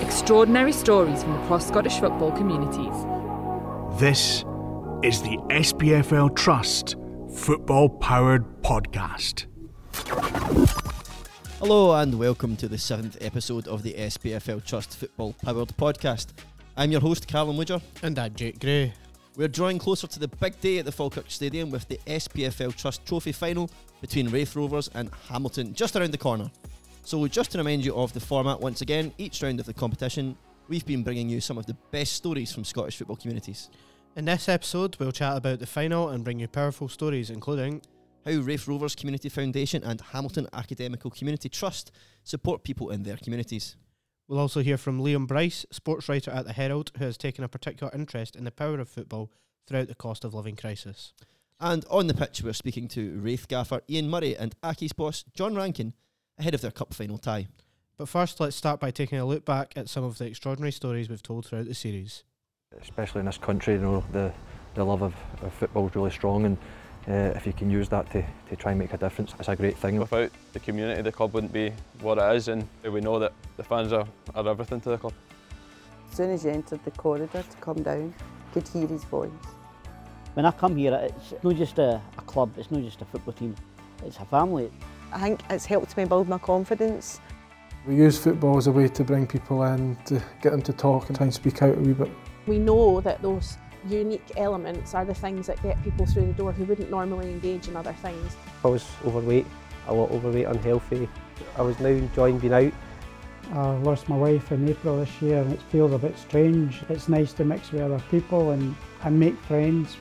Extraordinary stories from across Scottish football communities. This is the SPFL Trust Football Powered Podcast. Hello and welcome to the 7th episode of the SPFL Trust Football Powered Podcast. I'm your host, Callum Woodger. And I'm Jake Gray. We're drawing closer to the big day at the Falkirk Stadium with the SPFL Trust Trophy final between Raith Rovers and Hamilton just around the corner. So just to remind you of the format once again, each round of the competition, we've been bringing you some of the best stories from Scottish football communities. In this episode, we'll chat about the final and bring you powerful stories, including how Raith Rovers Community Foundation and Hamilton Academical Community Trust support people in their communities. We'll also hear from Liam Bryce, sports writer at The Herald, who has taken a particular interest in the power of football throughout the cost of living crisis. And on the pitch, we're speaking to Raith gaffer Ian Murray and Aki's boss John Rankin ahead of their cup final tie. But first, let's start by taking a look back at some of the extraordinary stories we've told throughout the series. Especially in this country, you know, the love of football is really strong, and if you can use that to try and make a difference, it's a great thing. Without the community, the club wouldn't be what it is, and we know that the fans are everything to the club. As soon as you entered the corridor to come down, you could hear his voice. When I come here, it's not just a club, it's not just a football team, it's a family. I think it's helped me build my confidence. We use football as a way to bring people in, to get them to talk and try and speak out a wee bit. We know that those unique elements are the things that get people through the door who wouldn't normally engage in other things. I was overweight, a lot overweight, unhealthy. I was now enjoying being out. I lost my wife in April this year and it feels a bit strange. It's nice to mix with other people and make friends.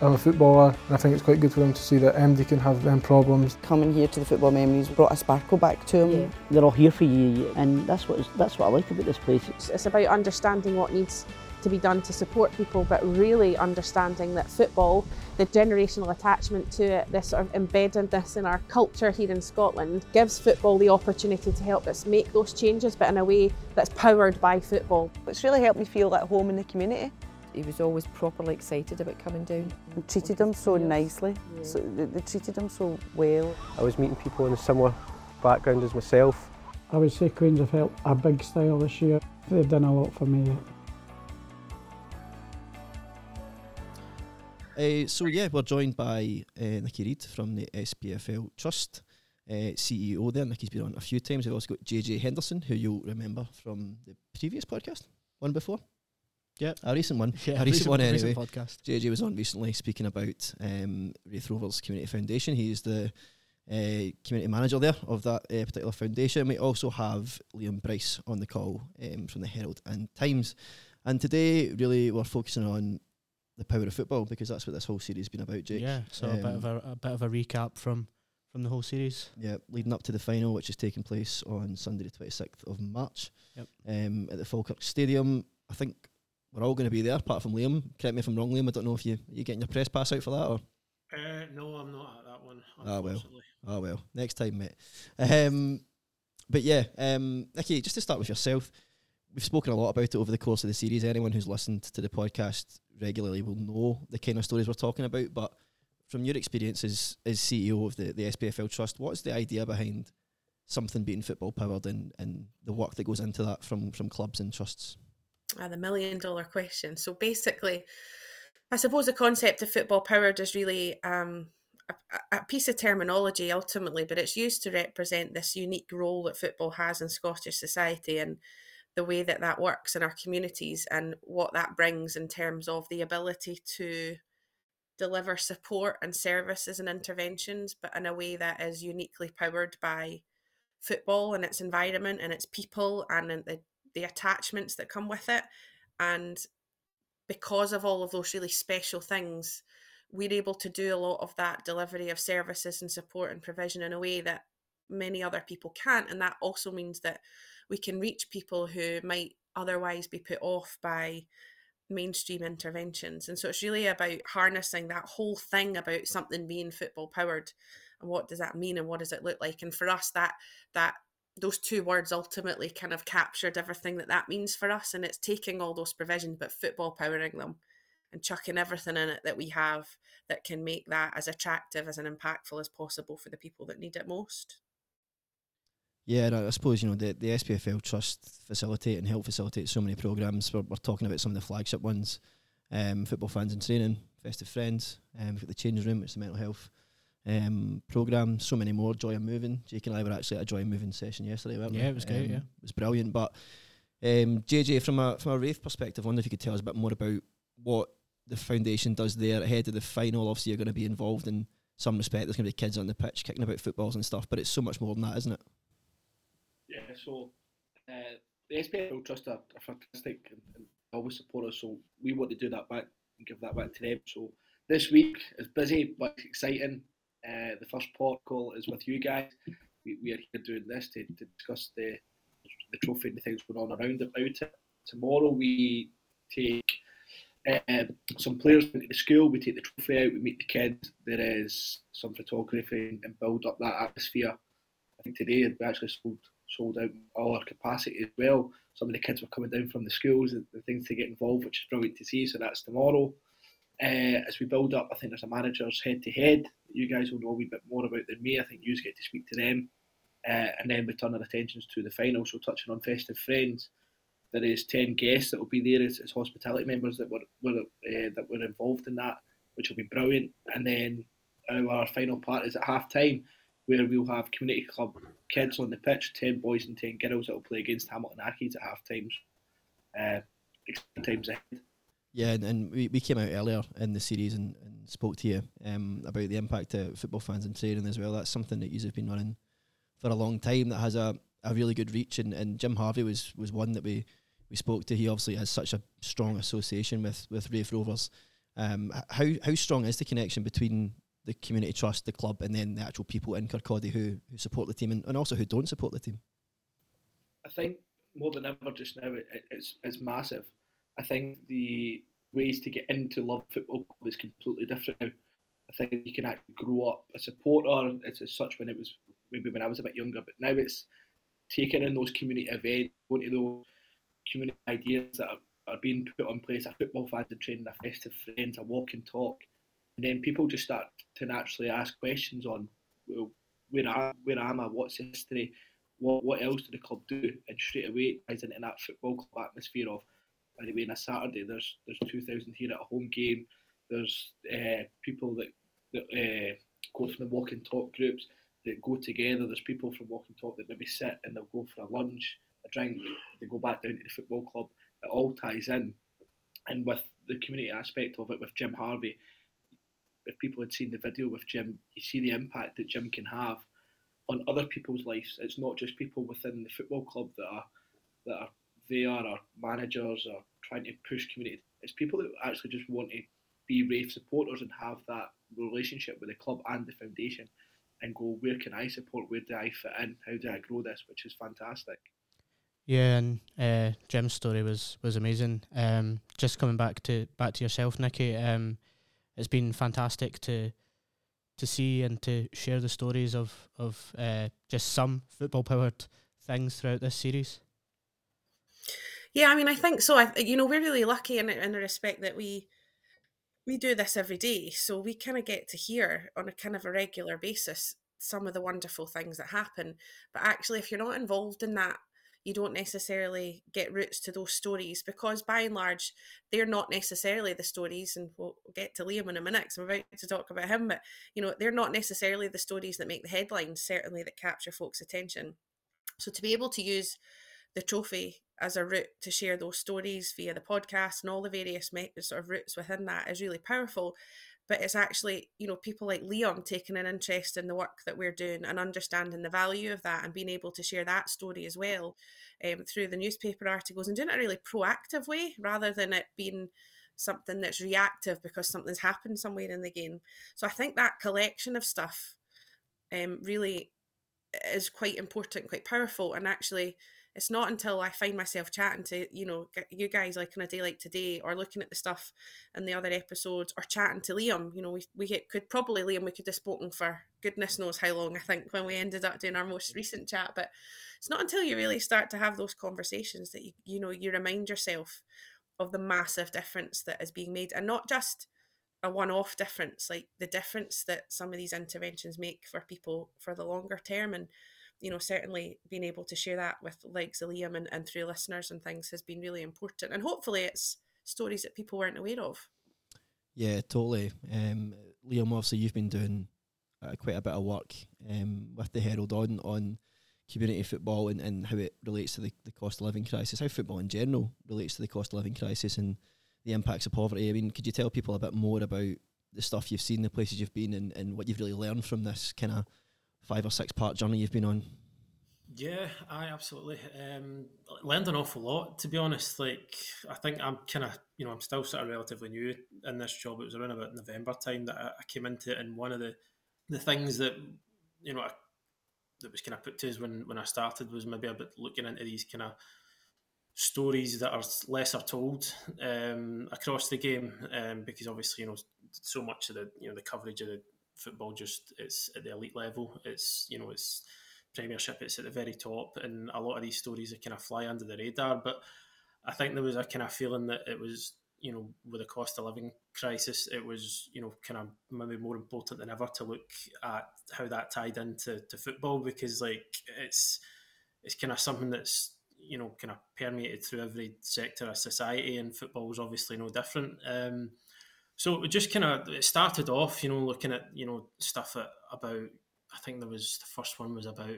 I'm a footballer and I think it's quite good for them to see that MD can have them problems. Coming here to the football memories brought a sparkle back to them. Yeah. They're all here for you and that's what I like about this place. It's about understanding what needs to be done to support people, but really understanding that football, the generational attachment to it, this sort of embeddedness in our culture here in Scotland, gives football the opportunity to help us make those changes, but in a way that's powered by football. It's really helped me feel at home in the community. He was always properly excited about coming down. We treated him so nicely, yeah. So they treated him so well. I was meeting people in a similar background as myself. I would say Queens have helped a big style this year. They've done a lot for me. We're joined by Nicky Reid from the SPFL Trust, CEO there. Nicky's been on a few times. We've also got JJ Henderson, who you'll remember from the previous podcast, one before. Yeah, a recent one. Yeah, a recent podcast. JJ was on recently speaking about Raith Rovers Community Foundation. He is the community manager there of that particular foundation. We also have Liam Bryce on the call from the Herald and Times. And today, really, we're focusing on the power of football, because that's what this whole series has been about, Jake. Yeah, so a bit of a recap from the whole series. Yeah, leading up to the final, which is taking place on Sunday the 26th of March, yep. At the Falkirk Stadium. I think we're all going to be there, apart from Liam. Correct me if I'm wrong, Liam. I don't know if you getting your press pass out for that, or? No, I'm not at that one. Ah well, next time, mate. Nicky, just to start with yourself, we've spoken a lot about it over the course of the series. Anyone who's listened to the podcast regularly will know the kind of stories we're talking about, but from your experience as CEO of the SPFL Trust, what's the idea behind something being football powered and the work that goes into that from clubs and trusts? The $1 million question. So basically, I suppose the concept of football powered is really a piece of terminology ultimately, but it's used to represent this unique role that football has in Scottish society and the way that works in our communities and what that brings in terms of the ability to deliver support and services and interventions, but in a way that is uniquely powered by football and its environment and its people and the attachments that come with it. And because of all of those really special things, we're able to do a lot of that delivery of services and support and provision in a way that many other people can't. And that also means that we can reach people who might otherwise be put off by mainstream interventions. And so it's really about harnessing that whole thing about something being football powered and what does that mean and what does it look like. And for us, that those two words ultimately kind of captured everything that means for us, and it's taking all those provisions but football powering them and chucking everything in it that we have that can make that as attractive, as impactful as possible for the people that need it most. Yeah, I suppose, you know, the SPFL Trust facilitate and help facilitate so many programmes. We're talking about some of the flagship ones, Football Fans in Training, Festive Friends, we've got the Change Room, which is the mental health programme, so many more, Joy of Moving. Jake and I were actually at a Joy of Moving session yesterday, weren't we? Yeah, it was great, yeah. It was brilliant, but JJ, from a Raith perspective, I wonder if you could tell us a bit more about what the foundation does there ahead of the final. Obviously, you're going to be involved in some respect. There's going to be kids on the pitch kicking about footballs and stuff, but it's so much more than that, isn't it? Yeah, so the SPFL Trust are fantastic and always support us, so we want to do that back and give that back to them. So this week is busy, but it's exciting. The first port call is with you guys. We are here doing this to discuss the trophy and the things going on around about it. Tomorrow we take some players into the school, we take the trophy out, we meet the kids, there is some photography and build up that atmosphere. I think today we actually sold out all our capacity as well. Some of the kids were coming down from the schools and the things to get involved, which is brilliant to see, so that's tomorrow. As we build up, I think there's a manager's head-to-head. You guys will know a wee bit more about than me. I think you get to speak to them. And then we turn our attentions to the final, so touching on Festive Friends. There is 10 guests that will be there as hospitality members that were involved in that, which will be brilliant. And then our final part is at half-time, where we'll have community club kids on the pitch, 10 boys and 10 girls that will play against Hamilton Ackies at half-time. Times ahead. Yeah, and we came out earlier in the series and spoke to you about the impact of Football Fans in Training as well. That's something that you've been running for a long time that has a really good reach, and Jim Harvey was one that we spoke to. He obviously has such a strong association with Raith Rovers. How strong is the connection between the community trust, the club, and then the actual people in Kirkcaldy who support the team and also who don't support the team? I think more than ever just now it's massive. I think the ways to get into love football is completely different now. I think you can actually grow up a supporter. It's as such when it was maybe when I was a bit younger, but now it's taking in those community events, going to those community ideas that are being put on place, a Football Fans in Training, a Festive Friends, a walk and talk, and then people just start to naturally ask questions on, well, where am I, what's history, what else do the club do, and straight away it ties into that football club atmosphere of, by the way, on a Saturday there's 2,000 here at a home game, there's people that go from the walk and talk groups, that go together, there's people from walk and talk that maybe sit and they'll go for a lunch, a drink, they go back down to the football club. It all ties in, and with the community aspect of it, with Jim Harvey, if people had seen the video with Jim, you see the impact that Jim can have on other people's lives. It's not just people within the football club that are there, or managers, or trying to push community. It's people that actually just want to be Raith supporters and have that relationship with the club and the foundation, and go, where can I support, where do I fit in, how do I grow this, which is fantastic. Yeah, and Jim's story was amazing. Just coming back to yourself, Nicky, it's been fantastic to see and to share the stories of just some football-powered things throughout this series. Yeah, I mean, I think so. We're really lucky in the respect that we do this every day, so we kind of get to hear on a kind of a regular basis some of the wonderful things that happen. But actually, if you're not involved in that, you don't necessarily get roots to those stories, because by and large, they're not necessarily the stories, and we'll get to Liam in a minute because I'm about to talk about him, but they're not necessarily the stories that make the headlines, certainly that capture folks' attention. So to be able to use the trophy as a route to share those stories via the podcast and all the various sort of routes within that is really powerful. But it's actually, people like Liam taking an interest in the work that we're doing and understanding the value of that and being able to share that story as well through the newspaper articles, and doing it in a really proactive way rather than it being something that's reactive because something's happened somewhere in the game. So I think that collection of stuff really is quite important, quite powerful, and actually it's not until I find myself chatting to, you guys like on a day like today, or looking at the stuff in the other episodes, or chatting to Liam. We could have spoken for goodness knows how long, I think, when we ended up doing our most recent chat. But it's not until you really start to have those conversations that, you remind yourself of the massive difference that is being made, and not just a one-off difference, like the difference that some of these interventions make for people for the longer term. And, you know, certainly being able to share that with likes of Liam and through listeners and things has been really important. And hopefully it's stories that people weren't aware of. Yeah, totally. Liam, obviously you've been doing quite a bit of work with the Herald on community football and how it relates to the cost of living crisis, how football in general relates to the cost of living crisis and the impacts of poverty. I mean, could you tell people a bit more about the stuff you've seen, the places you've been, and what you've really learned from this kind of 5 or 6 part journey you've been on? Yeah, I absolutely learned an awful lot, to be honest. Like, I think I'm kind of, you know, I'm still sort of relatively new in this job. It was around about November time that I came into it, and one of the things that, you know, that was kind of put to us when I started was maybe a bit looking into these kind of stories that are lesser told across the game, because obviously, you know, so much of the, you know, the coverage of the football, just it's at the elite level, it's, you know, it's Premiership, it's at the very top, and a lot of these stories are kind of fly under the radar. But I think there was a kind of feeling that it was, you know, with the cost of living crisis, it was, you know, kind of maybe more important than ever to look at how that tied into football, because like it's kind of something that's, you know, kind of permeated through every sector of society, and football was obviously no different. So it just kind of, it started off, you know, looking at, you know, stuff about, I think there was, the first one was about,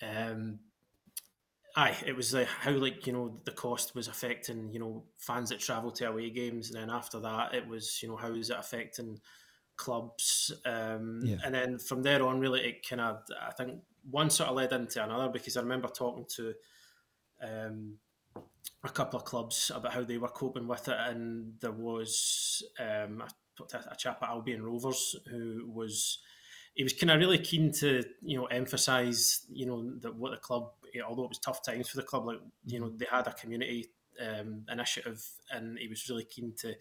it was like how, like, you know, the cost was affecting, you know, fans that travel to away games. And then after that, it was, you know, how is it affecting clubs? And then from there on, really, it kind of, I think one sort of led into another, because I remember talking to a couple of clubs about how they were coping with it. And there was a chap at Albion Rovers who was, he was kind of really keen to, you know, emphasise, you know, that what the club, although it was tough times for the club, like, you know, they had a community initiative, and he was really keen to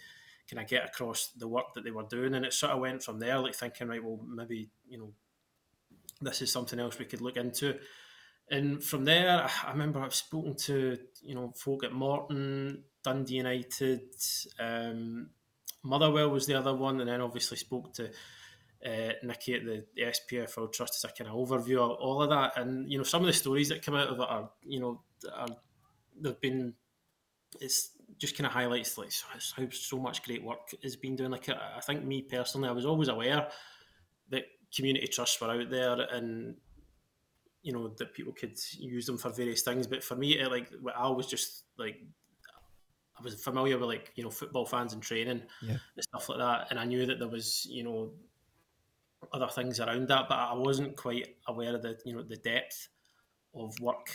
kind of get across the work that they were doing. And it sort of went from there, like thinking, right, well, maybe, you know, this is something else we could look into. And from there, I remember I've spoken to, you know, folk at Morton, Dundee United, Motherwell was the other one, and then obviously spoke to Nikki at the SPFL Trust as a kind of overview of all of that. And, you know, some of the stories that come out of it are, you know, they've been, it's just kind of highlights like how so much great work has been doing. Like, I think me personally, I was always aware that community trusts were out there and, you know, that people could use them for various things. But for me, I was familiar with, like, you know, football fans and training and stuff like that. And I knew that there was, you know, other things around that, but I wasn't quite aware of the, you know, the depth of work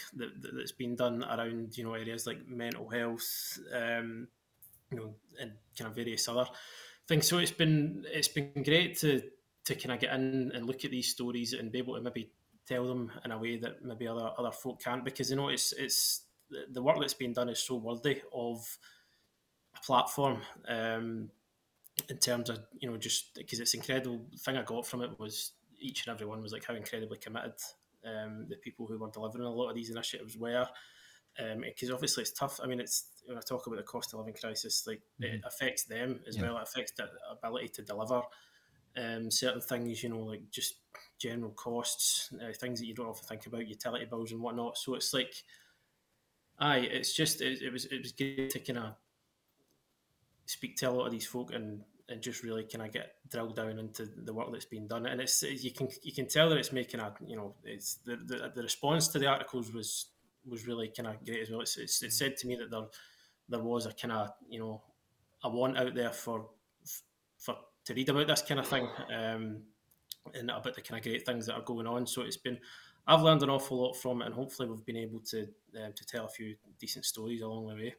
that's been done around, you know, areas like mental health, you know, and kind of various other things. So it's been great to kind of get in and look at these stories and be able to maybe tell them in a way that maybe other folk can't, because, you know, it's the work that's been done is so worthy of a platform. In terms of, you know, just because it's incredible. The thing I got from it was each and every one was like how incredibly committed the people who were delivering a lot of these initiatives were, because obviously it's tough. I mean, it's, when I talk about the cost of living crisis, like it affects them as well. It affects the ability to deliver certain things, you know, like just general costs, things that you don't often think about, utility bills and whatnot. So it's like, it was good to kind of speak to a lot of these folk and just really kind of get drilled down into the work that's been done. And it's, you can tell that it's making a, you know, it's the response to the articles was really kind of great as well. It said to me that there was a kind of, you know, a want out there for to read about this kind of thing, and about the kind of great things that are going on. So I've learned an awful lot from it, and hopefully we've been able to tell a few decent stories along the way.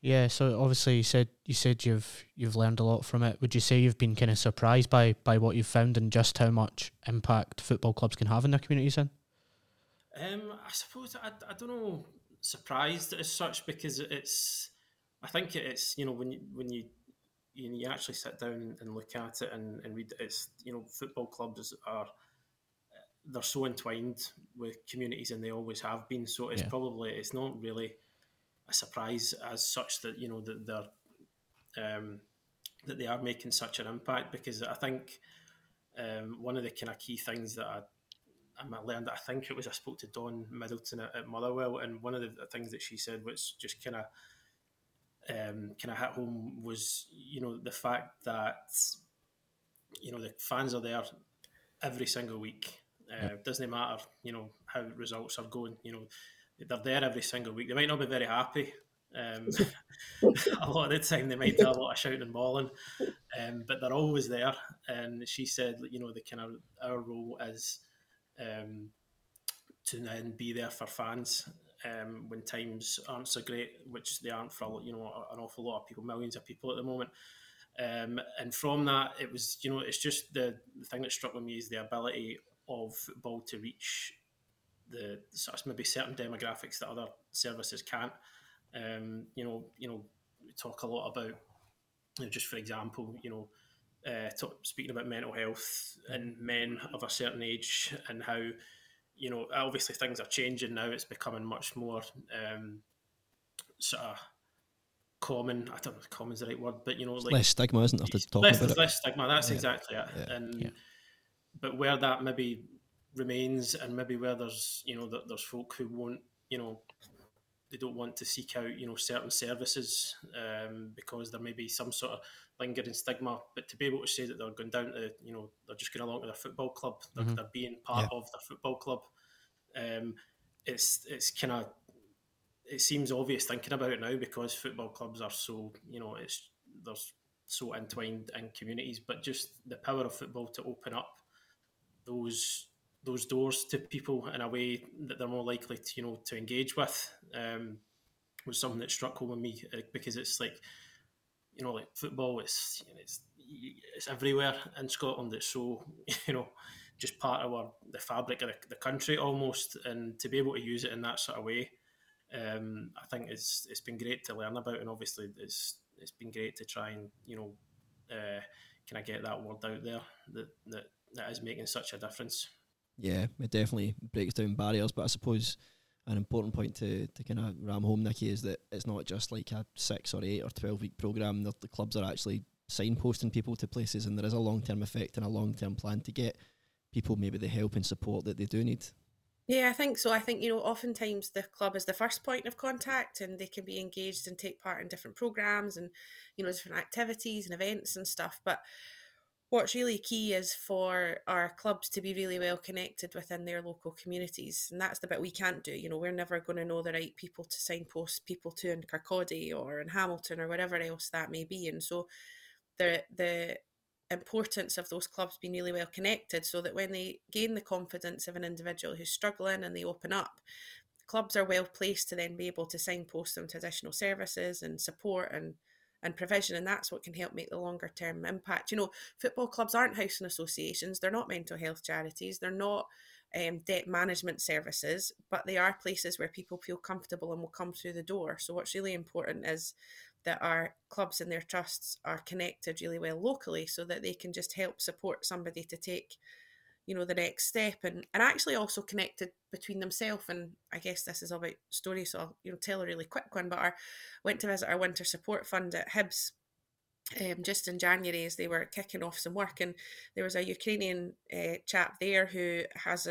Yeah, so obviously you said you've learned a lot from it. Would you say you've been kind of surprised by what you've found and just how much impact football clubs can have in their communities then? I suppose I don't know, surprised as such, because it's, I think it's, you know, when you actually sit down and look at it and read, it's, you know, football clubs they're so entwined with communities, and they always have been. So it's probably, it's not really a surprise as such that, you know, that they're that they are making such an impact, because I think one of the kind of key things that I learned, I think it was, I spoke to Dawn Middleton at Motherwell, and one of the things that she said, which just kind of hit home, was, you know, the fact that, you know, the fans are there every single week. It doesn't matter, you know, how results are going, you know, they're there every single week. They might not be very happy. A lot of the time they might do a lot of shouting and bawling, but they're always there. And she said, you know, the kind of our role is to then be there for fans when times aren't so great, which they aren't for, you know, an awful lot of people, millions of people at the moment. And from that, it was, you know, it's just the thing that struck with me is the ability of football to reach the sort of maybe certain demographics that other services can't. You know, we talk a lot about, you know, just for example, you know, speaking about mental health and men of a certain age, and how, you know, obviously things are changing now. It's becoming much more sort of common. I don't know if common is the right word, but, you know, like, less stigma, isn't there? Less stigma. That's exactly it. Yeah. But where that maybe remains, and maybe where there's, you know, there's folk who won't, you know, they don't want to seek out, you know, certain services because there may be some sort of lingering stigma. But to be able to say that they're going down to, you know, they're just going along to their football club, they're being part of their football club, it's kind of, it seems obvious thinking about it now, because football clubs are so, you know, they're so entwined in communities. But just the power of football to open up those doors to people in a way that they're more likely to, you know, to engage with, was something that struck home with me, because it's like, you know, like football, it's everywhere in Scotland. It's so, you know, just part of the fabric of the country almost, and to be able to use it in that sort of way, I think it's been great to learn about, and obviously it's been great to try and, you know, kind of get that word out there that is making such a difference. Yeah, it definitely breaks down barriers, but I suppose an important point to kind of ram home, Nicky, is that it's not just like a 6 or 8 or 12 week programme. The clubs are actually signposting people to places, and there is a long-term effect and a long-term plan to get people maybe the help and support that they do need. Yeah, I think so. I think, you know, oftentimes the club is the first point of contact, and they can be engaged and take part in different programmes and, you know, different activities and events and stuff, but what's really key is for our clubs to be really well connected within their local communities. And that's the bit we can't do. You know, we're never going to know the right people to signpost people to in Kirkcaldy or in Hamilton or wherever else that may be. And so the importance of those clubs being really well connected, so that when they gain the confidence of an individual who's struggling and they open up, clubs are well placed to then be able to signpost them to additional services and support and provision, and that's what can help make the longer term impact. You know, football clubs aren't housing associations, they're not mental health charities, they're not debt management services, but they are places where people feel comfortable and will come through the door. So what's really important is that our clubs and their trusts are connected really well locally, so that they can just help support somebody to take, you know, the next step, and actually also connected between themselves. And I guess this is all about stories, so I'll, you know, tell a really quick one, but I went to visit our Winter Support Fund at Hibs just in January, as they were kicking off some work, and there was a Ukrainian chap there who has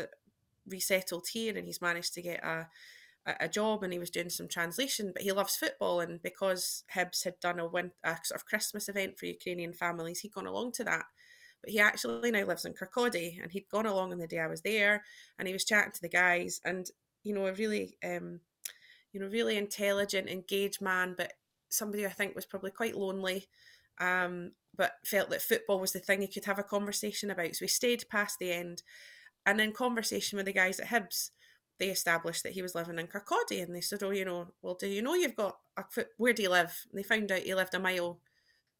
resettled here, and he's managed to get a job, and he was doing some translation, but he loves football, and because Hibs had done a sort of Christmas event for Ukrainian families, he'd gone along to that. But he actually now lives in Kirkcaldy, and he'd gone along on the day I was there, and he was chatting to the guys, and, you know, a really, you know, really intelligent, engaged man, but somebody I think was probably quite lonely, but felt that football was the thing he could have a conversation about. So he stayed past the end, and in conversation with the guys at Hibs, they established that he was living in Kirkcaldy, and they said, oh, you know, well, do you know you've got where do you live? And they found out he lived a mile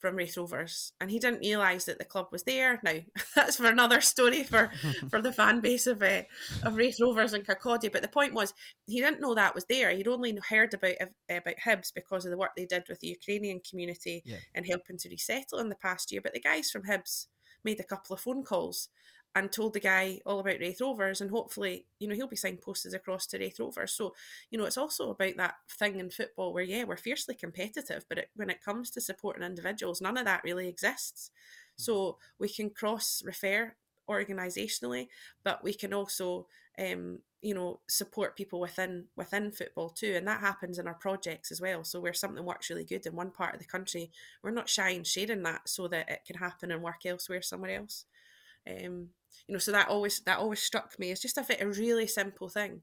from Raith Rovers, and he didn't realise that the club was there. Now, that's for another story for the fan base of Raith Rovers and Kirkcaldy, but the point was, he didn't know that was there. He'd only heard about Hibs because of the work they did with the Ukrainian community and helping to resettle in the past year, but the guys from Hibs made a couple of phone calls and told the guy all about Raith Rovers, and hopefully, you know, he'll be signposted across to Raith Rovers. So, you know, it's also about that thing in football where, yeah, we're fiercely competitive, but when it comes to supporting individuals, none of that really exists. So we can cross-refer organisationally, but we can also, you know, support people within football too. And that happens in our projects as well. So where something works really good in one part of the country, we're not shy in sharing that so that it can happen and work elsewhere, somewhere else. You know, so that always struck me as just a really simple thing,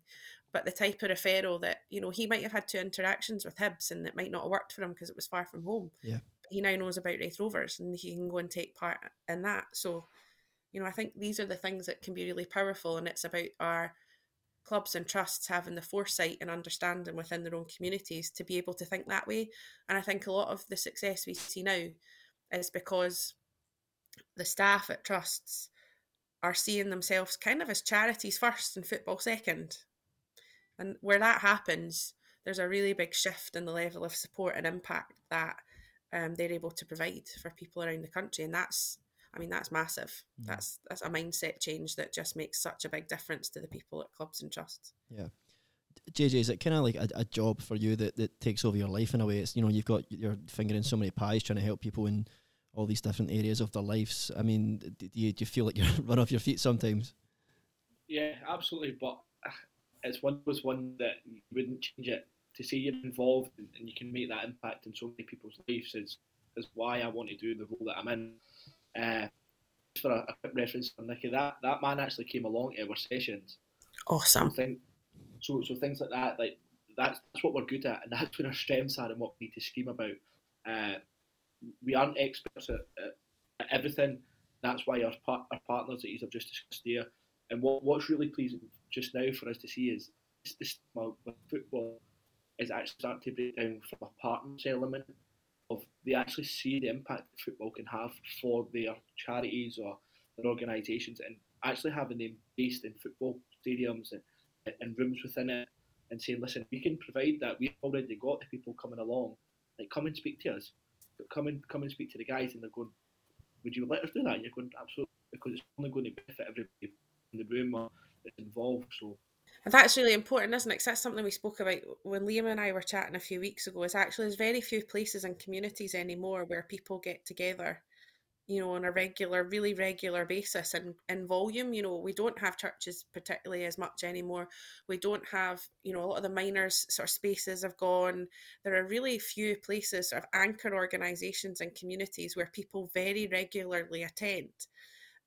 but the type of referral that, you know, he might have had two interactions with Hibs and it might not have worked for him because it was far from home. Yeah. But he now knows about Raith Rovers and he can go and take part in that. So, you know, I think these are the things that can be really powerful, and it's about our clubs and trusts having the foresight and understanding within their own communities to be able to think that way. And I think a lot of the success we see now is because the staff at trusts are seeing themselves kind of as charities first and football second. And where that happens, there's a really big shift in the level of support and impact that they're able to provide for people around the country. And that's massive. Mm. That's a mindset change that just makes such a big difference to the people at clubs and trusts. Yeah. JJ, is it kind of like a job for you that takes over your life in a way? It's, you know, you've got your finger in so many pies trying to help people in all these different areas of their lives. I mean, do you feel like you're run off your feet sometimes? Yeah, absolutely. But it's one that you wouldn't change it. To see you're involved and you can make that impact in so many people's lives is why I want to do the role that I'm in. For a quick reference for Nicky, that man actually came along to our sessions. Awesome. So things like that, like that's what we're good at, and that's what our strengths are and what we need to scream about. We aren't experts at everything. That's why our partners that you have just discussed there. And what's really pleasing just now for us to see is this football is actually starting to break down from a partners element of they actually see the impact that football can have for their charities or their organisations, and actually having them based in football stadiums and rooms within it and saying, listen, we can provide that. We've already got the people coming along. Like, come and speak to us. Come and speak to the guys, and they're going, would you let us do that? And you're going, absolutely, because it's only going to benefit everybody in the room or that's involved. So, and that's really important, isn't it? Because that's something we spoke about when Liam and I were chatting a few weeks ago, is actually there's very few places and communities anymore where people get together, you know, on a really regular basis and in volume. You know, we don't have churches particularly as much anymore. We don't have, you know, a lot of the minors sort of spaces have gone. There are really few places, sort of anchor organisations and communities where people very regularly attend.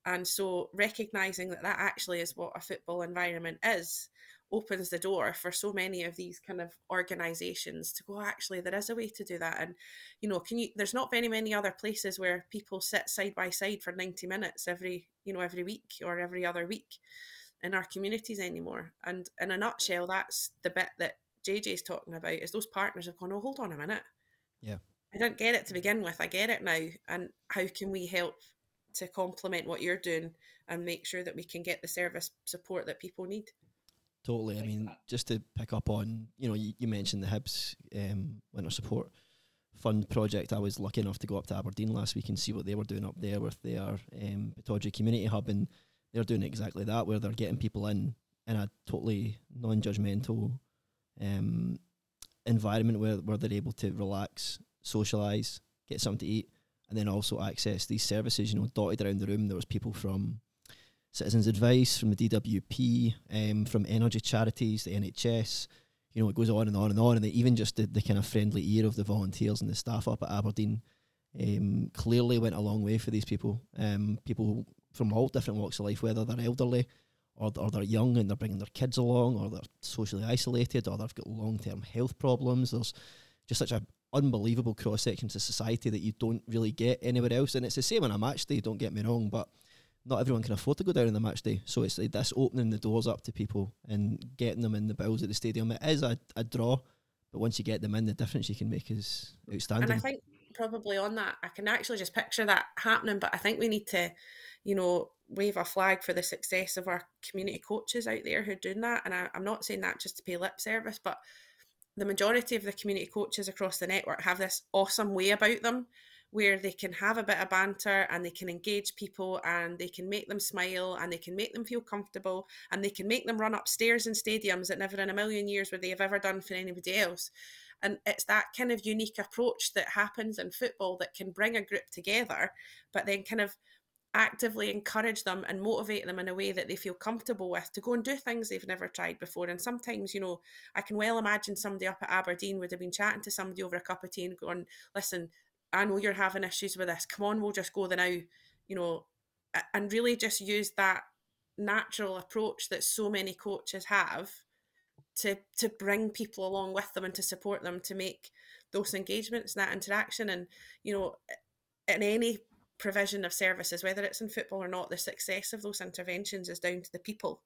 And so recognising that actually is what a football environment is, opens the door for so many of these kind of organisations to go, actually, there is a way to do that. And, you know, there's not very many other places where people sit side by side for 90 minutes every week or every other week in our communities anymore. And in a nutshell, that's the bit that JJ's talking about, is those partners have gone, oh, hold on a minute. Yeah. I didn't get it to begin with. I get it now. And how can we help to complement what you're doing and make sure that we can get the service support that people need? Totally. I mean, just to pick up on, you know, you mentioned the Hibs Winter Support Fund project. I was lucky enough to go up to Aberdeen last week and see what they were doing up there with their Pittodrie Community Hub, and they're doing exactly that, where they're getting people in a totally non-judgmental environment where they're able to relax, socialise, get something to eat, and then also access these services. You know, dotted around the room, there was people from Citizens Advice, from the DWP, from energy charities, the NHS. You know, it goes on and on and on. And even just the kind of friendly ear of the volunteers and the staff up at Aberdeen clearly went a long way for these people. People from all different walks of life, whether they're elderly or they're young and they're bringing their kids along, or they're socially isolated, or they've got long-term health problems. There's just such a unbelievable cross-section to society that you don't really get anywhere else. And it's the same on a match day, don't get me wrong, but not everyone can afford to go down on the match day. So it's like this opening the doors up to people and getting them in the bowls at the stadium. It is a draw, but once you get them in, the difference you can make is outstanding. And I think probably on that, I can actually just picture that happening, but I think we need to, you know, wave a flag for the success of our community coaches out there who are doing that. And I'm not saying that just to pay lip service, but the majority of the community coaches across the network have this awesome way about them where they can have a bit of banter and they can engage people and they can make them smile and they can make them feel comfortable and they can make them run upstairs in stadiums that never in a million years would they have ever done for anybody else. And it's that kind of unique approach that happens in football that can bring a group together, but then kind of actively encourage them and motivate them in a way that they feel comfortable with to go and do things they've never tried before. And sometimes, you know, I can well imagine somebody up at Aberdeen would have been chatting to somebody over a cup of tea and going, listen, I know you're having issues with this. Come on, we'll just go the now, you know, and really just use that natural approach that so many coaches have to bring people along with them and to support them to make those engagements, that interaction. And, you know, in any provision of services, whether it's in football or not, the success of those interventions is down to the people.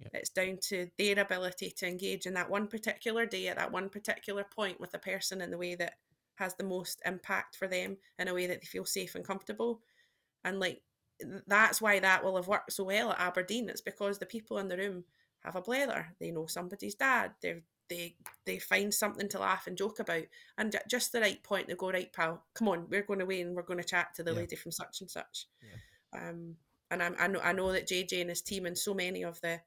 Yep. It's down to their ability to engage in that one particular day at that one particular point with a person in the way that has the most impact for them, in a way that they feel safe and comfortable. And like, that's why that will have worked so well at Aberdeen. It's because the people in the room have a blether, they know somebody's dad, they find something to laugh and joke about, and at just the right point they go, right pal, come on, we're going away and we're going to chat to the lady from such and such. And I know that JJ and his team and so many of the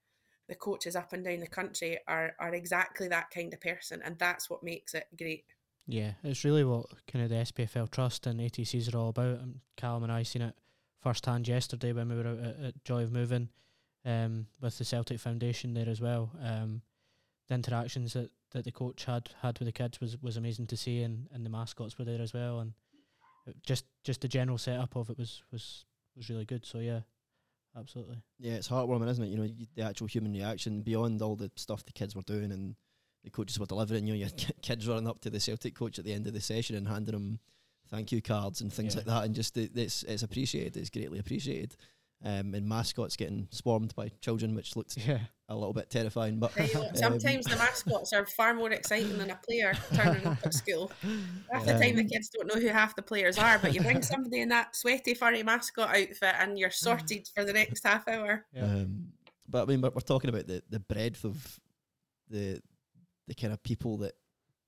coaches up and down the country are exactly that kind of person, and that's what makes it great. Yeah, it's really what kind of the SPFL Trust and ATCs are all about. And Callum and I seen it firsthand yesterday when we were out at Joy of Moving with the Celtic Foundation there as well. The interactions that the coach had with the kids was amazing to see, and the mascots were there as well, and just the general setup of it was really good. So yeah, absolutely. Yeah, it's heartwarming, isn't it? You know, the actual human reaction beyond all the stuff the kids were doing and the coaches were delivering. You know, your kids running up to the Celtic coach at the end of the session and handing them thank you cards and things like that, and just it's appreciated. It's greatly appreciated. And mascots getting swarmed by children, which looked a little bit terrifying. But sometimes the mascots are far more exciting than a player turning up at school. Half the time the kids don't know who half the players are, but you bring somebody in that sweaty, furry mascot outfit and you're sorted for the next half hour. Yeah. But I mean, we're talking about the breadth of the kind of people that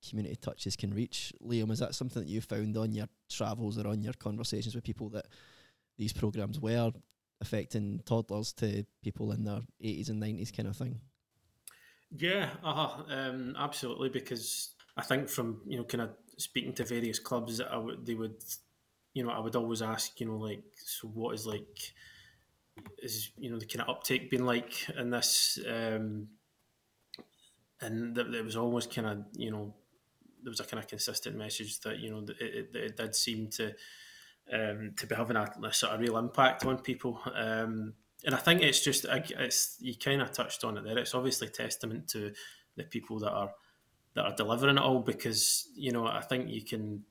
community touches can reach. Liam, is that something that you found on your travels or on your conversations with people, that these programmes were affecting toddlers to people in their 80s and 90s kind of thing? Yeah, absolutely, because I think from, you know, kind of speaking to various clubs, I would always ask, you know, like, so what is, like, is, you know, the kind of uptake been like in this, and there was always kind of, you know, there was a kind of consistent message that, you know, it did seem to be having a sort of real impact on people, and I think it's just you kind of touched on it there. It's obviously testament to the people that are delivering it all, because, you know, I think you can,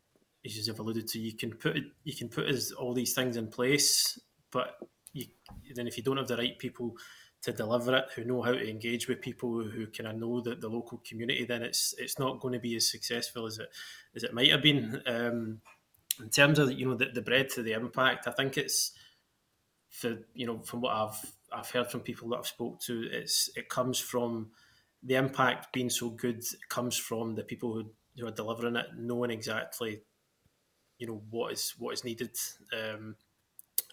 as you've alluded to, you can put all these things in place, but then if you don't have the right people to deliver it, who know how to engage with people, who kind of know the local community, then it's not going to be as successful as it might have been. In terms of, you know, the breadth of the impact, I think it's, the, you know, from what I've heard from people that I've spoke to, it comes from the impact being so good. It comes from the people who are delivering it knowing exactly, you know, what is needed.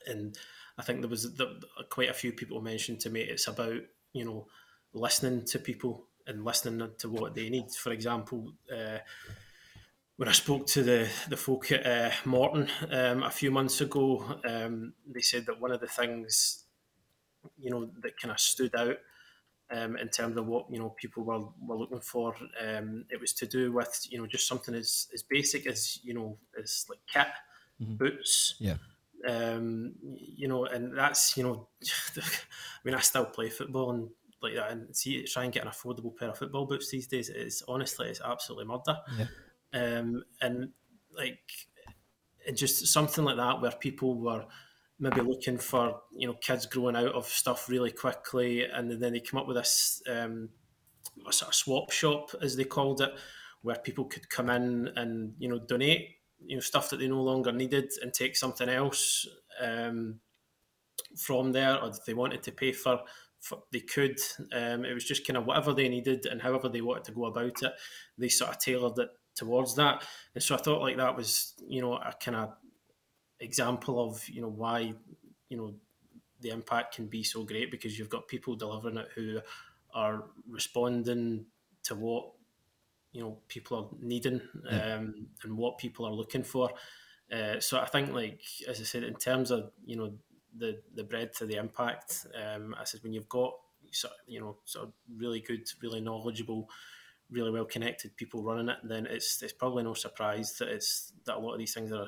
And I think there quite a few people mentioned to me it's about, you know, listening to people and listening to what they need. For example, when I spoke to the folk at Morton a few months ago, they said that one of the things, you know, that kind of stood out in terms of what, you know, people were looking for, it was to do with, you know, just something as basic as, you know, as like kit, boots, you know, and that's, you know, I mean, I still play football and like that, and try and get an affordable pair of football boots these days is honestly, it's absolutely murder. Yeah. And like, and just something like that where people were maybe looking for, you know, kids growing out of stuff really quickly, and then they come up with this a sort of swap shop, as they called it, where people could come in and, you know, donate, you know, stuff that they no longer needed and take something else from there, or if they wanted to pay for they could. It was just kind of whatever they needed and however they wanted to go about it, they sort of tailored it towards that. And so I thought like that was, you know, a kind of example of, you know, why, you know, the impact can be so great, because you've got people delivering it who are responding to what, you know, people are needing, and what people are looking for. So I think, like, as I said, in terms of, you know, the breadth of the impact, I said, when you've got, you know, sort of really good, really knowledgeable, really well-connected people running it, then it's probably no surprise that it's that a lot of these things are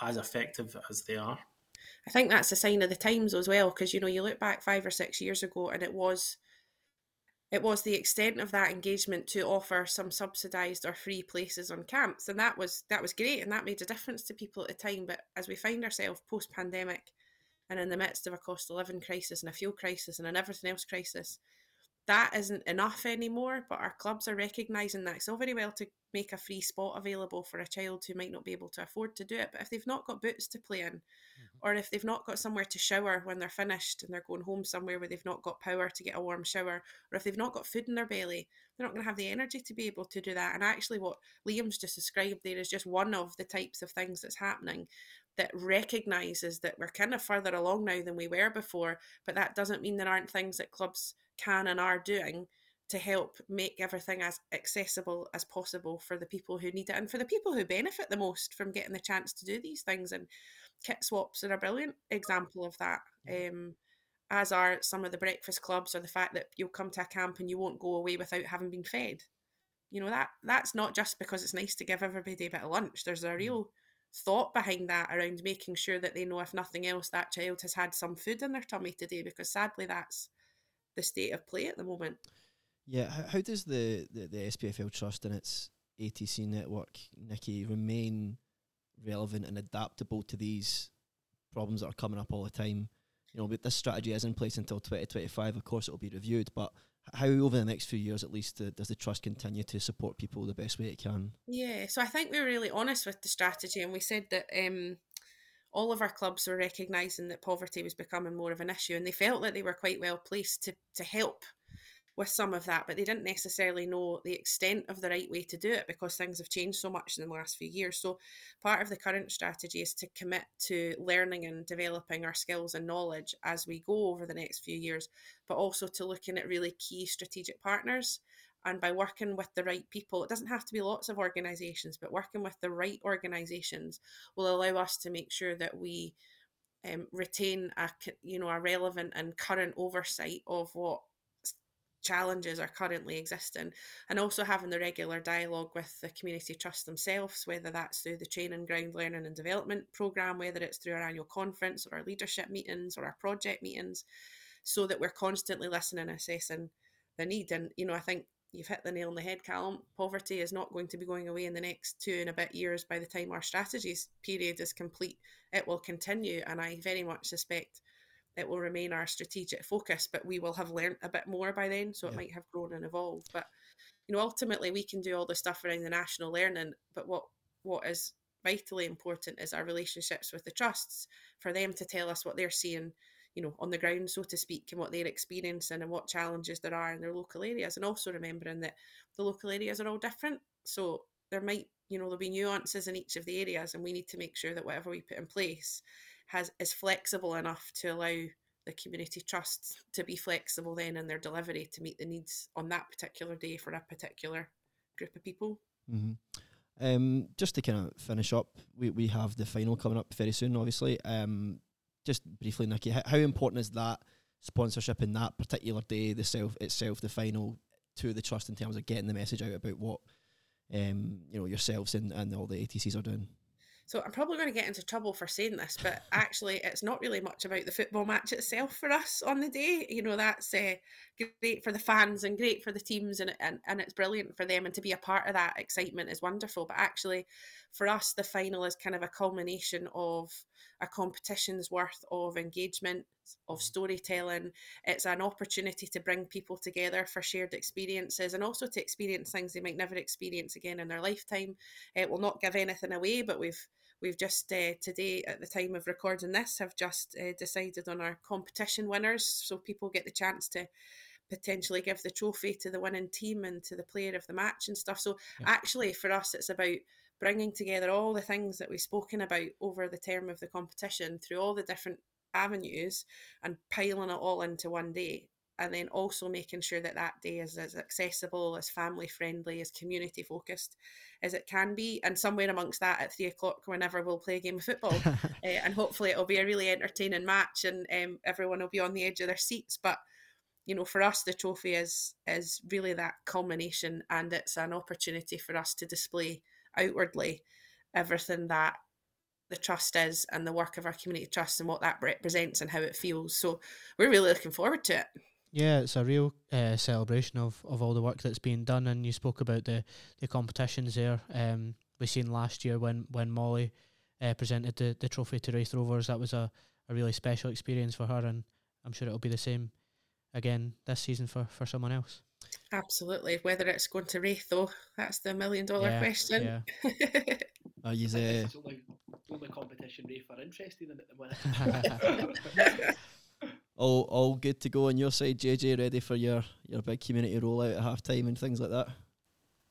as effective as they are. I think that's a sign of the times as well, because, you know, you look back 5 or 6 years ago and it was the extent of that engagement to offer some subsidised or free places on camps, and that was great, and that made a difference to people at the time. But as we find ourselves post-pandemic and in the midst of a cost of living crisis and a fuel crisis and an everything else crisis, that isn't enough anymore, but our clubs are recognising that. It's all very well to make a free spot available for a child who might not be able to afford to do it, but if they've not got boots to play in, or if they've not got somewhere to shower when they're finished and they're going home somewhere where they've not got power to get a warm shower, or if they've not got food in their belly, they're not going to have the energy to be able to do that. And actually what Liam's just described there is just one of the types of things that's happening that recognises that we're kind of further along now than we were before, but that doesn't mean there aren't things that clubs can and are doing to help make everything as accessible as possible for the people who need it and for the people who benefit the most from getting the chance to do these things. And kit swaps are a brilliant example of that, as are some of the breakfast clubs, or the fact that you'll come to a camp and you won't go away without having been fed. You know, that's not just because it's nice to give everybody a bit of lunch. There's a real thought behind that around making sure that they know, if nothing else, that child has had some food in their tummy today, because sadly that's the state of play at the moment. Yeah, how does the SPFL Trust and its ATC network, Nikki, remain relevant and adaptable to these problems that are coming up all the time? You know, but this strategy is in place until 2025. Of course, it will be reviewed, but how, over the next few years at least, does the Trust continue to support people the best way it can? Yeah, so I think we were really honest with the strategy, and we said that all of our clubs were recognising that poverty was becoming more of an issue, and they felt that they were quite well placed to help with some of that, but they didn't necessarily know the extent of the right way to do it, because things have changed so much in the last few years. So part of the current strategy is to commit to learning and developing our skills and knowledge as we go over the next few years, but also to looking at really key strategic partners. And by working with the right people, it doesn't have to be lots of organisations, but working with the right organisations will allow us to make sure that we retain a relevant and current oversight of what challenges are currently existing, and also having the regular dialogue with the community trust themselves, whether that's through the training ground learning and development programme, whether it's through our annual conference or our leadership meetings or our project meetings, so that we're constantly listening and assessing the need. And, you know, I think you've hit the nail on the head, Callum. Poverty is not going to be going away in the next 2 and a bit years. By the time our strategies period is complete, it will continue, and I very much suspect it will remain our strategic focus, but we will have learnt a bit more by then, so it might have grown and evolved. But, you know, ultimately we can do all the stuff around the national learning, but what is vitally important is our relationships with the trusts, for them to tell us what they're seeing, you know, on the ground, so to speak, and what they're experiencing and what challenges there are in their local areas. And also remembering that the local areas are all different, so there might, you know, there'll be nuances in each of the areas, and we need to make sure that whatever we put in place is flexible enough to allow the community trusts to be flexible then in their delivery to meet the needs on that particular day for a particular group of people. Mm-hmm. Just to kind of finish up, we have the final coming up very soon, obviously. Just briefly, Nikki, how important is that sponsorship in that particular day, the final, to the trust in terms of getting the message out about what yourselves and all the ATCs are doing? So I'm probably going to get into trouble for saying this, but actually it's not really much about the football match itself for us on the day. You know, that's great for the fans and great for the teams, and it's brilliant for them, and to be a part of that excitement is wonderful. But actually for us, the final is kind of a culmination of a competition's worth of engagement, of storytelling. It's an opportunity to bring people together for shared experiences, and also to experience things they might never experience again in their lifetime. It will not give anything away, but we've just today, at the time of recording this, have just decided on our competition winners, so people get the chance to potentially give the trophy to the winning team and to the player of the match and stuff. So actually for us it's about bringing together all the things that we've spoken about over the term of the competition through all the different avenues and piling it all into one day. And then also making sure that that day is as accessible, as family-friendly, as community-focused as it can be. And somewhere amongst that at 3 o'clock, whenever we'll play a game of football. And hopefully it'll be a really entertaining match and everyone will be on the edge of their seats. But, you know, for us, the trophy is really that culmination, and it's an opportunity for us to display outwardly everything that the trust is and the work of our community trust and what that represents and how it feels. So we're really looking forward to it. Yeah, it's a real celebration of all the work that's being done. And you spoke about the competitions there. We seen last year when Molly presented the trophy to Raith Rovers. That was a really special experience for her, and I'm sure it'll be the same again this season for someone else. Absolutely. Whether it's going to Raith, though, that's the $1 million question. Yeah. It's only competition Raith are interested in at the minute. All good to go on your side, JJ, ready for your big community rollout at half-time and things like that?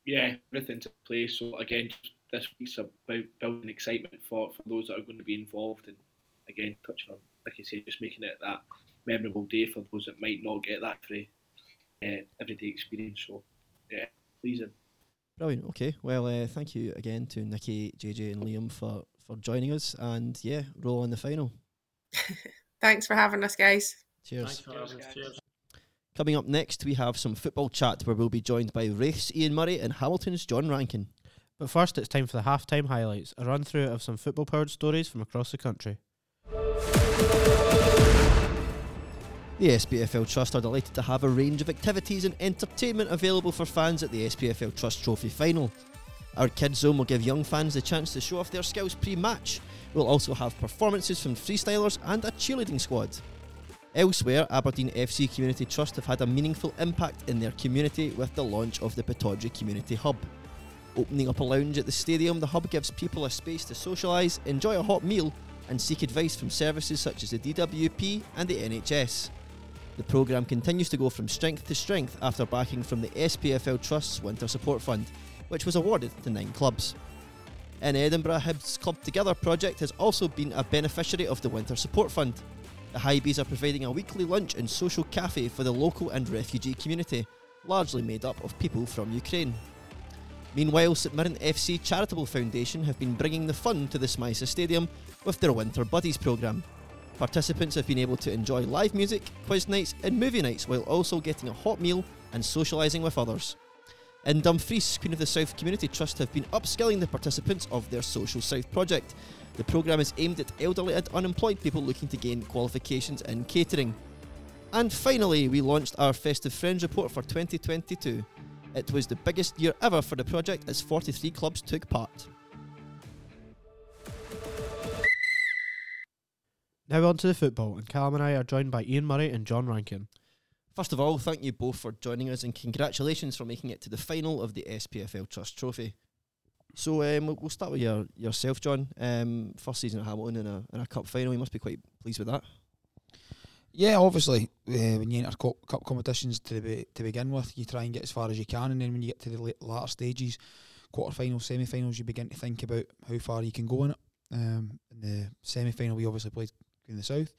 Yeah, everything's in place. So again, this week's about building excitement for those that are going to be involved, and again, touching on, like I say, just making it that memorable day for those that might not get that free everyday experience. So yeah, pleasing. Brilliant, okay. Well, thank you again to Nikki, JJ and Liam for joining us, and yeah, roll on the final. Thanks for having us, guys. Cheers. Cheers. Coming up next, we have some football chat where we'll be joined by Raith's Ian Murray and Hamilton's John Rankin. But first, it's time for the halftime highlights, a run-through of some football-powered stories from across the country. The SPFL Trust are delighted to have a range of activities and entertainment available for fans at the SPFL Trust Trophy Final. Our Kids Zone will give young fans the chance to show off their skills pre-match. We'll also have performances from freestylers and a cheerleading squad. Elsewhere, Aberdeen FC Community Trust have had a meaningful impact in their community with the launch of the Pittodrie Community Hub. Opening up a lounge at the stadium, the Hub gives people a space to socialise, enjoy a hot meal and seek advice from services such as the DWP and the NHS. The programme continues to go from strength to strength after backing from the SPFL Trust's Winter Support Fund, which was awarded to 9 clubs. In Edinburgh, Hibs Club Together project has also been a beneficiary of the Winter Support Fund. The Hibees are providing a weekly lunch and social cafe for the local and refugee community, largely made up of people from Ukraine. Meanwhile, St Mirren FC Charitable Foundation have been bringing the fun to the Smysa Stadium with their Winter Buddies programme. Participants have been able to enjoy live music, quiz nights and movie nights while also getting a hot meal and socialising with others. In Dumfries, Queen of the South Community Trust have been upskilling the participants of their Social South project. The programme is aimed at elderly and unemployed people looking to gain qualifications in catering. And finally, we launched our Festive Friends report for 2022. It was the biggest year ever for the project as 43 clubs took part. Now on to the football, and Callum and I are joined by Ian Murray and John Rankin. First of all, thank you both for joining us and congratulations for making it to the final of the SPFL Trust Trophy. So we'll start with yourself, John. First season at Hamilton in a cup final, you must be quite pleased with that. Yeah, obviously, when you enter cup competitions to begin with, you try and get as far as you can, and then when you get to the latter stages, quarterfinals, semi-finals, you begin to think about how far you can go in it. In the semi-final, we obviously played in the South,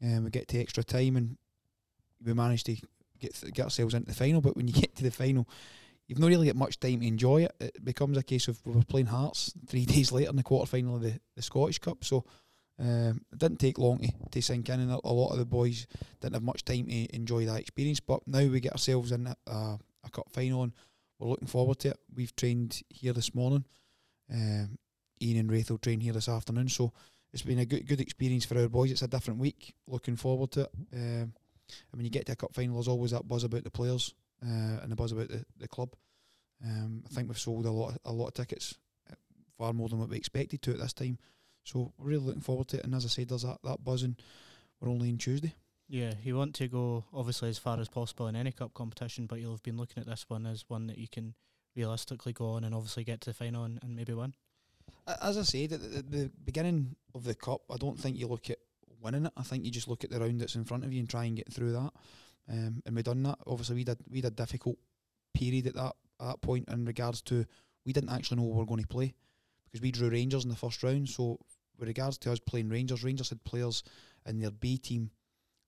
and we get to extra time and we managed to get ourselves into the final, but when you get to the final, you've not really got much time to enjoy it. It becomes a case of we were playing Hearts 3 days later in the quarterfinal of the Scottish Cup, so it didn't take long to sink in, and a lot of the boys didn't have much time to enjoy that experience. But now we get ourselves in a cup final, and we're looking forward to it. We've trained here this morning. Ian and Raith will train here this afternoon, so it's been a good experience for our boys. It's a different week. Looking forward to it. And when you get to a cup final, there's always that buzz about the players and the buzz about the club. I think we've sold a lot of tickets, far more than what we expected to at this time. So we're really looking forward to it. And as I said, there's that buzz, and we're only in Tuesday. Yeah, you want to go, obviously, as far as possible in any cup competition, but you'll have been looking at this one as one that you can realistically go on and obviously get to the final and maybe win. As I said, at the beginning of the cup, I don't think you look at winning it. I think you just look at the round that's in front of you and try and get through that. And we've done that. Obviously, we had a difficult period at that point in regards to we didn't actually know what we were going to play because we drew Rangers in the first round. So with regards to us playing Rangers, Rangers had players in their B team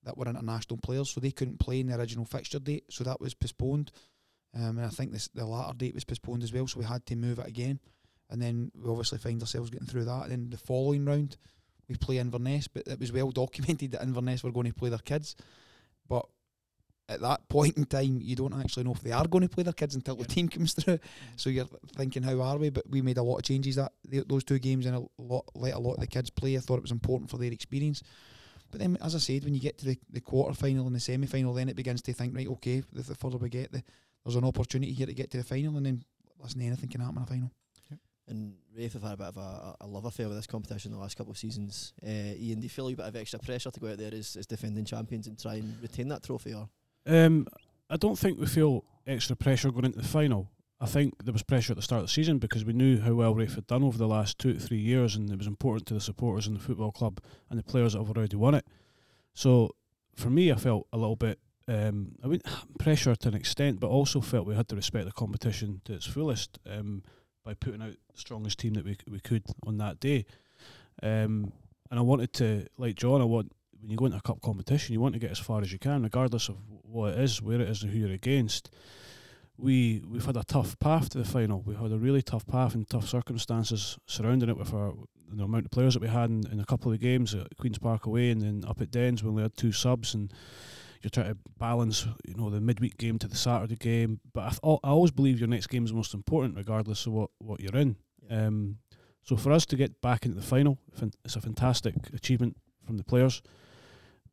that were international players, so they couldn't play in the original fixture date, so that was postponed. And I think the latter date was postponed as well, so we had to move it again. And then we obviously find ourselves getting through that. And then the following round, we play Inverness, but it was well documented that Inverness were going to play their kids. But at that point in time, you don't actually know if they are going to play their kids until the team comes through. So you're thinking, how are we? But we made a lot of changes that those two games and let a lot of the kids play. I thought it was important for their experience. But then, as I said, when you get to the quarter-final and the semi-final, then it begins to think, right, okay, the further we get, there's an opportunity here to get to the final, and then, listen, anything can happen in a final. Yep. And Raith have had a bit of a love affair with this competition the last couple of seasons. Ian, do you feel a bit of extra pressure to go out there as defending champions and try and retain that trophy? Or I don't think we feel extra pressure going into the final. I think there was pressure at the start of the season because we knew how well Raith had done over the last 2 to 3 years, and it was important to the supporters and the football club and the players that have already won it. So for me, I felt a little bit I mean, pressure to an extent, but also felt we had to respect the competition to its fullest by putting out the strongest team that we could on that day. And I wanted to, like John, when you go into a cup competition, you want to get as far as you can, regardless of what it is, where it is, and who you're against. We've had a tough path to the final. We've had a really tough path and tough circumstances surrounding it with the amount of players that we had in a couple of games at Queen's Park away and then up at Dens when we had 2 subs, and you're trying to balance, the midweek game to the Saturday game. But I always believe your next game is most important, regardless of what you're in. Yeah. So for us to get back into the final, it's a fantastic achievement from the players.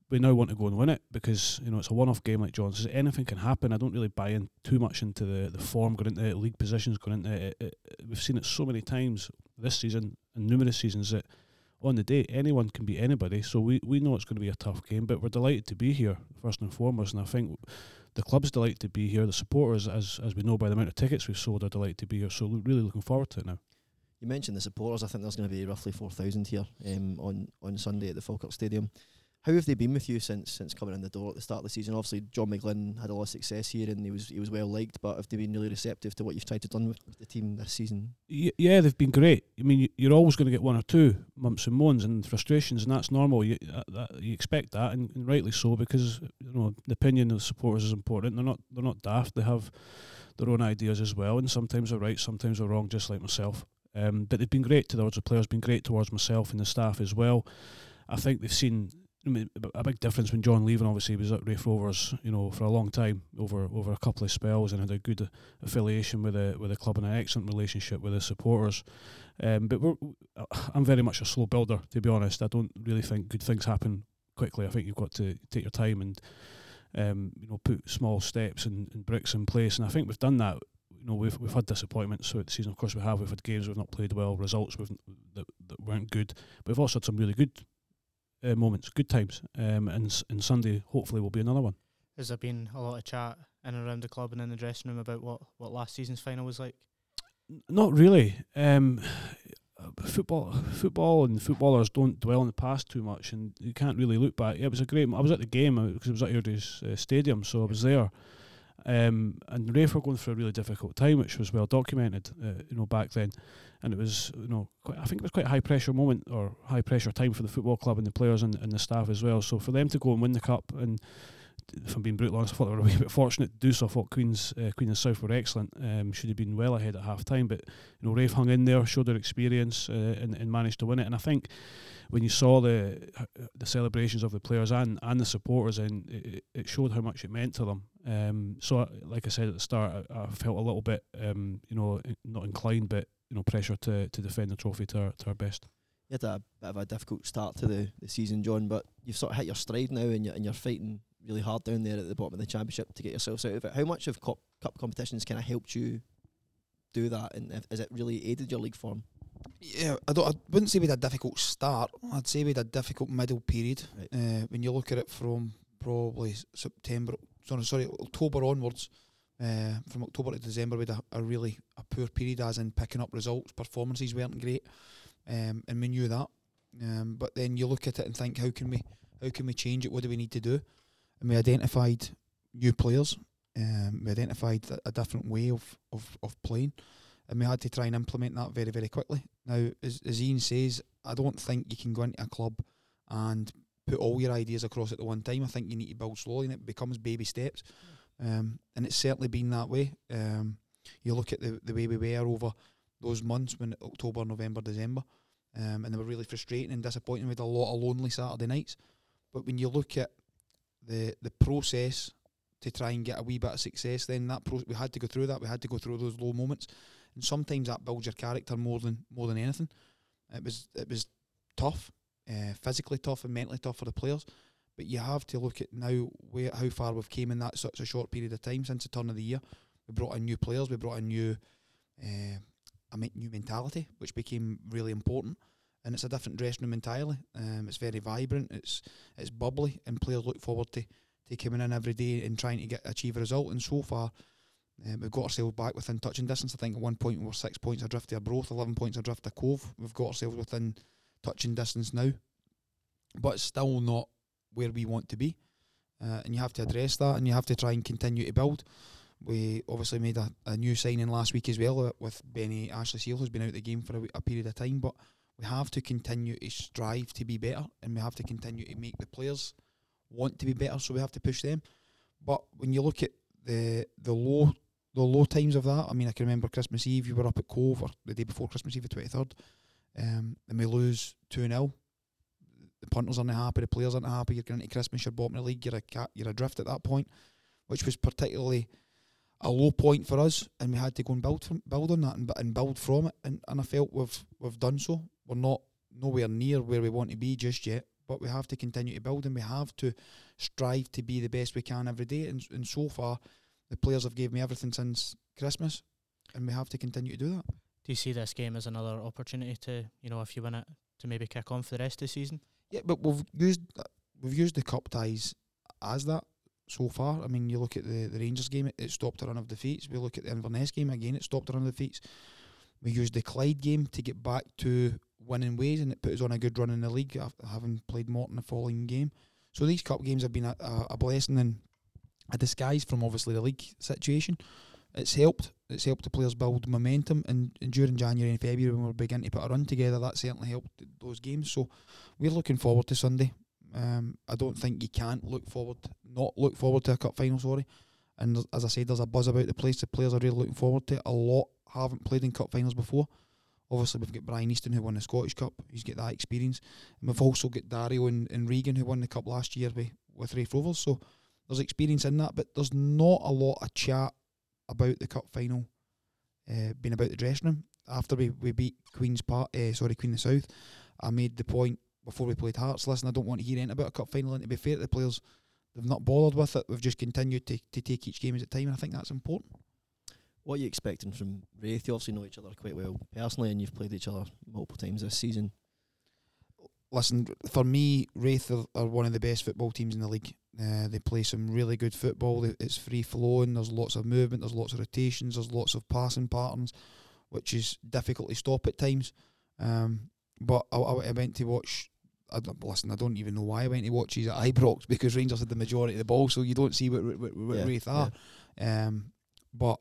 We now want to go and win it because it's a one-off game, like John says. Anything can happen. I don't really buy in too much into the form going into it, league positions going into it. We've seen it so many times this season and numerous seasons that on the day anyone can be anybody. So we know it's going to be a tough game, but we're delighted to be here first and foremost, and I think the club's delighted to be here. The supporters, as we know by the amount of tickets we've sold, are delighted to be here. So really looking forward to it now. You mentioned the supporters. I think there's going to be roughly 4,000 here on Sunday at the Falkirk Stadium. How have they been with you since coming in the door at the start of the season? Obviously, John McGlynn had a lot of success here and he was well liked, but have they been really receptive to what you've tried to do with the team this season? Yeah, they've been great. I mean, you're always going to get 1 or 2 mumps and moans and frustrations, and that's normal. You expect that, and rightly so, because the opinion of the supporters is important. They're not daft. They have their own ideas as well, and sometimes they're right, sometimes they're wrong, just like myself. But they've been great towards the players, been great towards myself and the staff as well. I think they've seen... I mean, a big difference when John Leaven obviously was at Raith Rovers, for a long time, over a couple of spells, and had a good affiliation with the club and an excellent relationship with the supporters. But I'm very much a slow builder, to be honest. I don't really think good things happen quickly. I think you've got to take your time and put small steps and bricks in place. And I think we've done that. We've had disappointments throughout the season. Of course, we have. We've had games we've not played well, results that weren't good. But we've also had some really good. Moments, good times, and Sunday hopefully will be another one. Has there been a lot of chat in and around the club and in the dressing room about what last season's final was like? Not really. Football and footballers don't dwell on the past too much, and you can't really look back. Yeah, it was a great. I was at the game because it was at Airdrie's Stadium, so I was there. And Raith were going through a really difficult time, which was well documented, back then, and it was, I think it was quite a high pressure moment or high pressure time for the football club and the players and the staff as well. So for them to go and win the cup, and if I'm being brutally honest, I thought they were a wee bit fortunate to do so. I thought Queen of the South were excellent. Should have been well ahead at half time, but Raith hung in there, showed their experience, and managed to win it. And I think when you saw the celebrations of the players and the supporters, and it showed how much it meant to them. So, like I said at the start, I felt a little bit, not inclined, but pressure to defend the trophy to our best. You had a bit of a difficult start to the season, John, but you've sort of hit your stride now, and you're fighting really hard down there at the bottom of the championship to get yourselves out of it. How much have cup competitions kind of helped you do that, and has it really aided your league form? Yeah, I wouldn't say we had a difficult start. I'd say we had a difficult middle period. Right. When you look at it from probably October onwards, from October to December, we had a really poor period, as in picking up results, performances weren't great, and we knew that. But then you look at it and think, how can we change it? What do we need to do? And we identified new players. We identified a different way of playing. and we had to try and implement that very, very quickly. Now, as Ian says, I don't think you can go into a club and put all your ideas across at the one time. I think you need to build slowly, and it becomes baby steps. And it's certainly been that way. You look at the way we were over those months when October, November, December, and they were really frustrating and disappointing. We had a lot of lonely Saturday nights. But when you look at the process to try and get a wee bit of success, then that we had to go through that. We had to go through those low moments, and sometimes that builds your character more than anything. It was tough, physically tough and mentally tough for the players. But you have to look at now how far we've came in that such a short period of time since the turn of the year. We brought in new players. We brought in new mentality, which became really important. And it's a different dressing room entirely. It's very vibrant. It's bubbly, and players look forward to coming in every day and trying to achieve a result. And so far, we've got ourselves back within touching distance. I think at one point we were 6 points adrift of Broth, 11 points adrift of Cove. We've got ourselves within touching distance now, but it's still not where we want to be. And you have to address that, and you have to try and continue to build. We obviously made a new signing last week as well with Benny Ashley-Seal, who's been out of the game for a period of time, but we have to continue to strive to be better, and we have to continue to make the players want to be better, so we have to push them. But when you look at the low times of that, I mean, I can remember Christmas Eve, you were up at Cove, or the day before Christmas Eve, the 23rd, and we lose 2-0. The punters aren't happy, the players aren't happy, you're going into Christmas, you're bottom of the league, you're adrift at that point, which was particularly a low point for us, and we had to go and build on that and build from it, and I felt we've done so. We're not nowhere near where we want to be just yet, but we have to continue to build, and we have to strive to be the best we can every day, and so far the players have given me everything since Christmas, and we have to continue to do that. Do you see this game as another opportunity to, if you win it, to maybe kick on for the rest of the season? Yeah, but we've used the cup ties as that. So far, I mean, you look at the Rangers game, it stopped a run of defeats. We look at the Inverness game, again, it stopped a run of defeats. We used the Clyde game to get back to winning ways, and it put us on a good run in the league after having played Morton the following game. So these cup games have been a blessing and a disguise from obviously the league situation. It's helped the players build momentum, and during January and February when we're beginning to put a run together, that certainly helped those games. So we're looking forward to Sunday. I don't think you can't not look forward to a cup final, and as I said, there's a buzz about the place. The players are really looking forward to it. A lot haven't played in cup finals before. Obviously we've got Brian Easton, who won the Scottish Cup, he's got that experience, and we've also got Dario and Regan, who won the cup last year with Raith Rovers, so there's experience in that. But there's not a lot of chat about the cup final being about the dressing room. After we beat Queen of the South, I made the point before we played Hearts, listen, I don't want to hear anything about a cup final, and to be fair to the players, they've not bothered with it. We've just continued to take each game as a time, and I think that's important. What are you expecting from Raith? You obviously know each other quite well personally, and you've played each other multiple times this season. Listen, for me, Raith are one of the best football teams in the league. They play some really good football. It's free-flowing, there's lots of movement, there's lots of rotations, there's lots of passing patterns, which is difficult to stop at times. But I went to watch... I don't even know why I went to watch these at Ibrox, because Rangers had the majority of the ball, so you don't see what Raith are. Yeah. But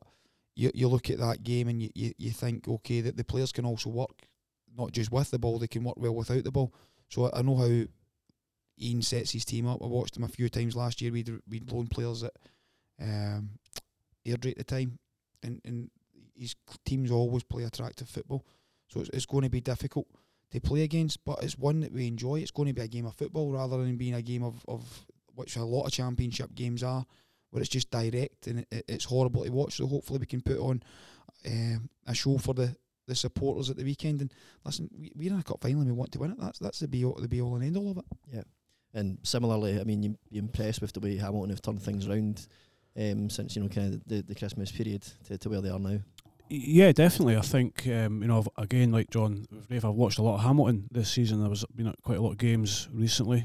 you look at that game and you think, okay, that the players can also work, not just with the ball, they can work well without the ball. So I know how Ian sets his team up. I watched him a few times last year. We'd loan players at Airdrie at the time, and his teams always play attractive football. So it's going to be difficult to play against, but it's one that we enjoy. It's going to be a game of football rather than being a game of which a lot of championship games are, where it's just direct and it's horrible to watch. So hopefully we can put on a show for the supporters at the weekend. And listen, we're in a cup final and we want to win it. That's the be all and end all of it. Yeah, and similarly, I mean, you're impressed with the way Hamilton have turned things around since kind of the Christmas period to where they are now. Yeah, definitely. I think, again, like John, Raith, I've watched a lot of Hamilton this season. There's been at quite a lot of games recently.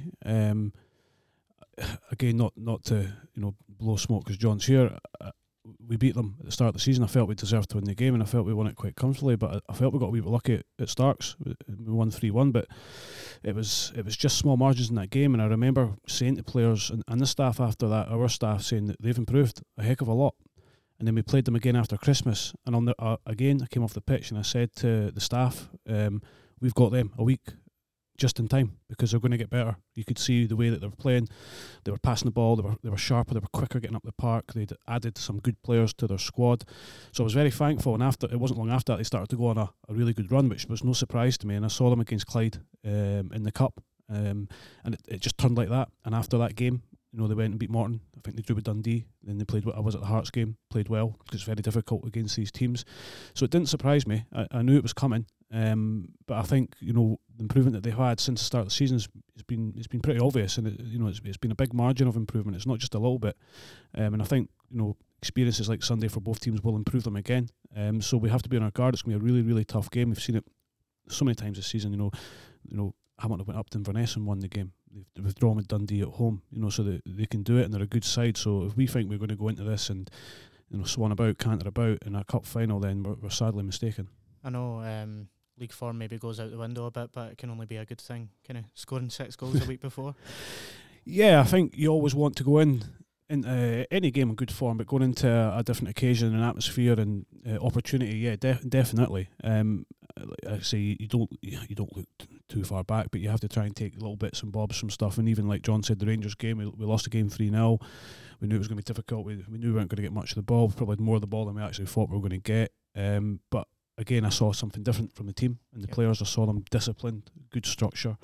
Again, not to, blow smoke because John's here. We beat them at the start of the season. I felt we deserved to win the game, and I felt we won it quite comfortably, but I felt we got a wee bit lucky at Starks. We won 3-1, but it was just small margins in that game, and I remember saying to players and the staff after that, our staff saying that they've improved a heck of a lot. And then we played them again after Christmas. And on the, again, I came off the pitch and I said to the staff, we've got them a week just in time because they're going to get better. You could see the way that they were playing. They were passing the ball. They were sharper. They were quicker getting up the park. They'd added some good players to their squad. So I was very thankful. And after it wasn't long after that, they started to go on a really good run, which was no surprise to me. And I saw them against Clyde in the Cup. And it just turned like that. And after that game, you know, they went and beat Morton. I think they drew with Dundee. Then they played, I was at the Hearts game, played well, because it's very difficult against these teams. So it didn't surprise me. I knew it was coming. But I think, you know, the improvement that they've had since the start of the season has been pretty obvious. And, it's been a big margin of improvement. It's not just a little bit. And I think, you know, experiences like Sunday for both teams will improve them again. So we have to be on our guard. It's going to be a really, really tough game. We've seen it so many times this season, you know, Hamilton went up to Inverness and won the game. They've withdrawn with Dundee at home, so they can do it, and they're a good side. So if we think we're going to go into this and swan about, canter about in a cup final, then we're sadly mistaken. I know league form maybe goes out the window a bit, but it can only be a good thing. Kind of scoring 6 goals a week before. Yeah, I think you always want to go in any game in good form, but going into a different occasion and atmosphere and opportunity, yeah, definitely. I say you don't look too far back, but you have to try and take little bits and bobs from stuff. And even like John said, the Rangers game, we lost the game 3-0. We knew it was going to be difficult. We knew we weren't going to get much of the ball. We probably had more of the ball than we actually thought we were going to get. But again, I saw something different from the team and the players. I saw them disciplined, good structure,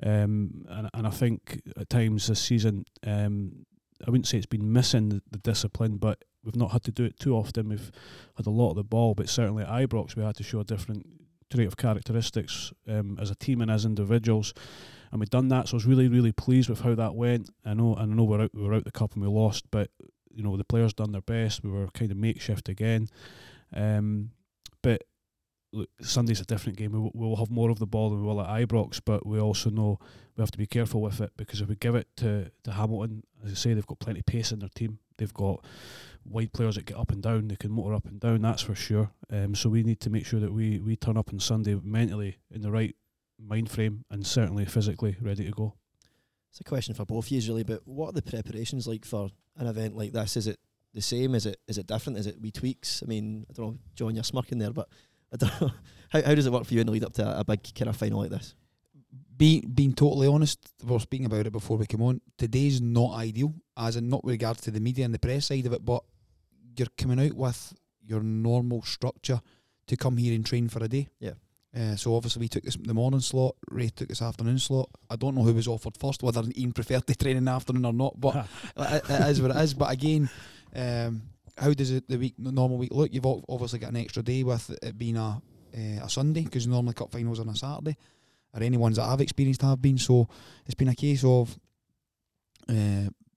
and I think at times this season, I wouldn't say it's been missing the discipline, but we've not had to do it too often. We've had a lot of the ball, but certainly at Ibrox we had to show a different trait of characteristics as a team and as individuals, and we've done that. So I was really, really pleased with how that went. I know we were out the cup and we lost, but the players done their best. We were kind of makeshift again, but look, Sunday's a different game. We'll have more of the ball than we will at Ibrox, but we also know we have to be careful with it, because if we give it to Hamilton, as I say, they've got plenty of pace in their team. They've got wide players that get up and down. They can motor up and down, that's for sure. So we need to make sure that we turn up on Sunday mentally in the right mind frame and certainly physically ready to go. It's a question for both of you, really, but what are the preparations like for an event like this? Is it the same? Is it different? Is it wee tweaks? I mean, I don't know, John, you're smirking there, but I don't know. How does it work for you in the lead up to a big kind of final like this? Being totally honest, we were speaking about it before we came on. Today's not ideal, as in not with regards to the media and the press side of it, but you're coming out with your normal structure to come here and train for a day. Yeah. So obviously we took this the morning slot, Raith took this afternoon slot. I don't know who was offered first, whether Ian preferred to train in the afternoon or not, but it is what it is. But again, how does the normal week look? You've obviously got an extra day with it being a Sunday, because normally cup finals are on a Saturday, or any ones that I've experienced have been. So it's been a case of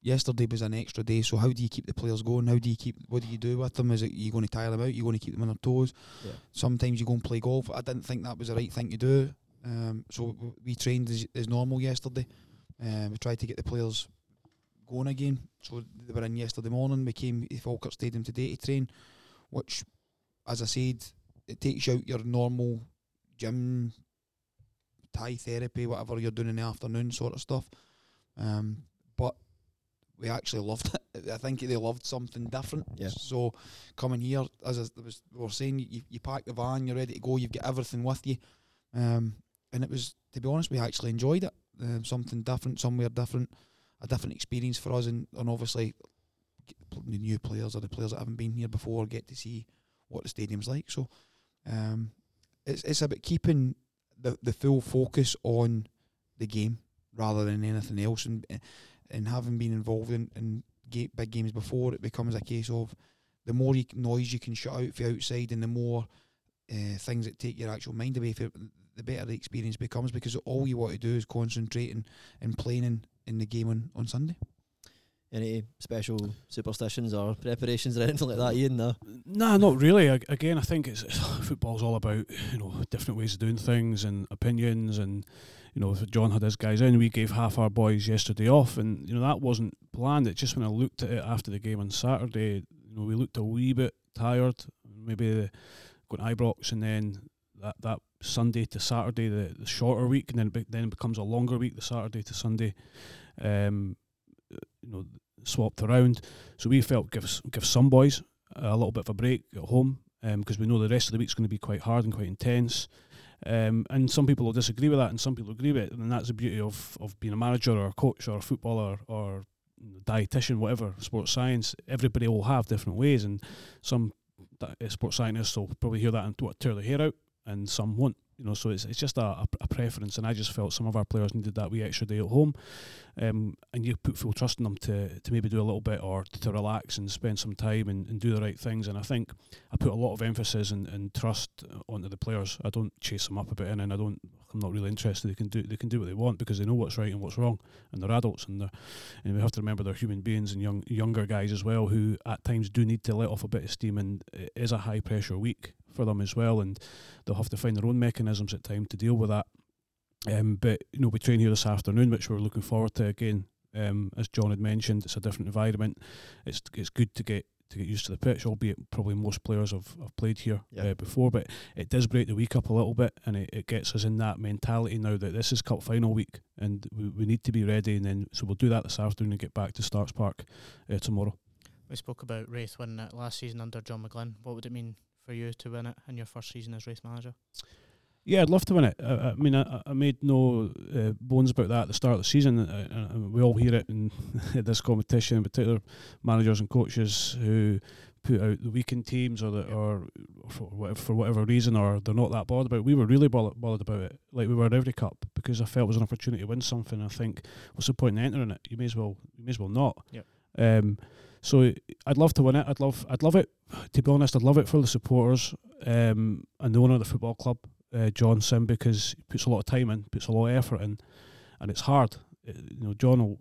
yesterday was an extra day. So how do you keep the players going? What do you do with them? Is it you're going to tire them out? You're going to keep them on their toes? Yeah. Sometimes you go and play golf. I didn't think that was the right thing to do. So we trained as normal yesterday. We tried to get the players going again. So they were in yesterday morning. We came to Falkirk Stadium today to train, which, as I said, it takes out your normal gym, Thai therapy, whatever you're doing in the afternoon sort of stuff. But we actually loved it. I think they loved something different. Yeah. So coming here, as we were saying, you pack the van, you're ready to go, you've got everything with you. And it was, to be honest, we actually enjoyed it. Something different, somewhere different, a different experience for us, and obviously the new players or the players that haven't been here before get to see what the stadium's like. So it's about keeping the full focus on the game rather than anything else, and having been involved in big games before, it becomes a case of the more noise you can shut out from outside and the more things that take your actual mind away from it, the better the experience becomes, because all you want to do is concentrate and playing in the game on Sunday. Any special superstitions or preparations or anything like that, Ian? No, not really. Again, I think it's football's all about different ways of doing things and opinions, and if John had his guys in, we gave half our boys yesterday off, and that wasn't planned. It's just when I looked at it after the game on Saturday, we looked a wee bit tired, maybe going to Ibrox, and then that Sunday to Saturday, the shorter week, and then it becomes a longer week, the Saturday to Sunday. Swapped around, so we felt give some boys a little bit of a break at home, because we know the rest of the week's going to be quite hard and quite intense. And some people will disagree with that, and some people agree with it, and that's the beauty of being a manager or a coach or a footballer or dietitian, whatever, sports science. Everybody will have different ways, and some sports scientists will probably hear that and tear their hair out, and some won't. You know, so it's just a preference, and I just felt some of our players needed that wee extra day at home, and you put full trust in them to maybe do a little bit or to relax and spend some time and do the right things. And I think I put a lot of emphasis and trust onto the players. I don't chase them up about it, and I'm not really interested. They can do what they want because they know what's right and what's wrong, and they're adults, and we have to remember they're human beings, and younger guys as well, who at times do need to let off a bit of steam, and it is a high pressure week for them as well, and they'll have to find their own mechanisms at time to deal with that. But you know, we train here this afternoon, which we're looking forward to again. As John had mentioned, it's a different environment. It's good to get used to the pitch, albeit probably most players have played here before, but it does break the week up a little bit, and it gets us in that mentality now that this is cup final week, and we need to be ready. And then so we'll do that this afternoon and get back to Starks Park tomorrow. We spoke about Raith winning it last season under John McGlynn. What would it mean for you to win it in your first season as Raith manager? Yeah, I'd love to win it. I mean, I made no bones about that at the start of the season. We all hear it in this competition, in particular managers and coaches who put out the weakened teams or for whatever reason, or they're not that bothered about it. We were really bothered about it, like we were at every cup, because I felt it was an opportunity to win something. I think, what's the point in entering it? You may as well not. Yep. So I'd love to win it. I'd love it. To be honest, I'd love it for the supporters and the owner of the football club, John Sim, because he puts a lot of time in, puts a lot of effort in, and it's hard. John will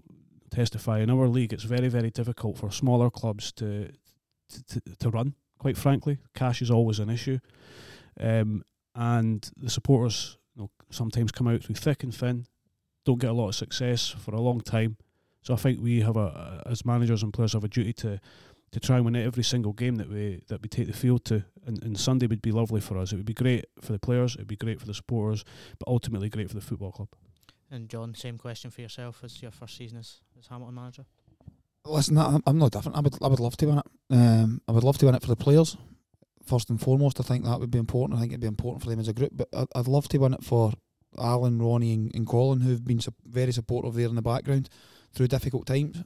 testify. In our league, it's very, very difficult for smaller clubs to run. Quite frankly, cash is always an issue, and the supporters sometimes come out through thick and thin, don't get a lot of success for a long time. So I think we have as managers and players have a duty to try and win every single game that we take the field to, and Sunday would be lovely for us. It would be great for the players, it would be great for the supporters, but ultimately great for the football club. And John, same question for yourself as your first season as Hamilton manager. Listen, I'm no different. I would love to win it. I would love to win it for the players first and foremost. I think that would be important. I think it'd be important for them as a group. But I'd love to win it for Alan, Ronnie, and Colin, who've been very supportive there in the background through difficult times.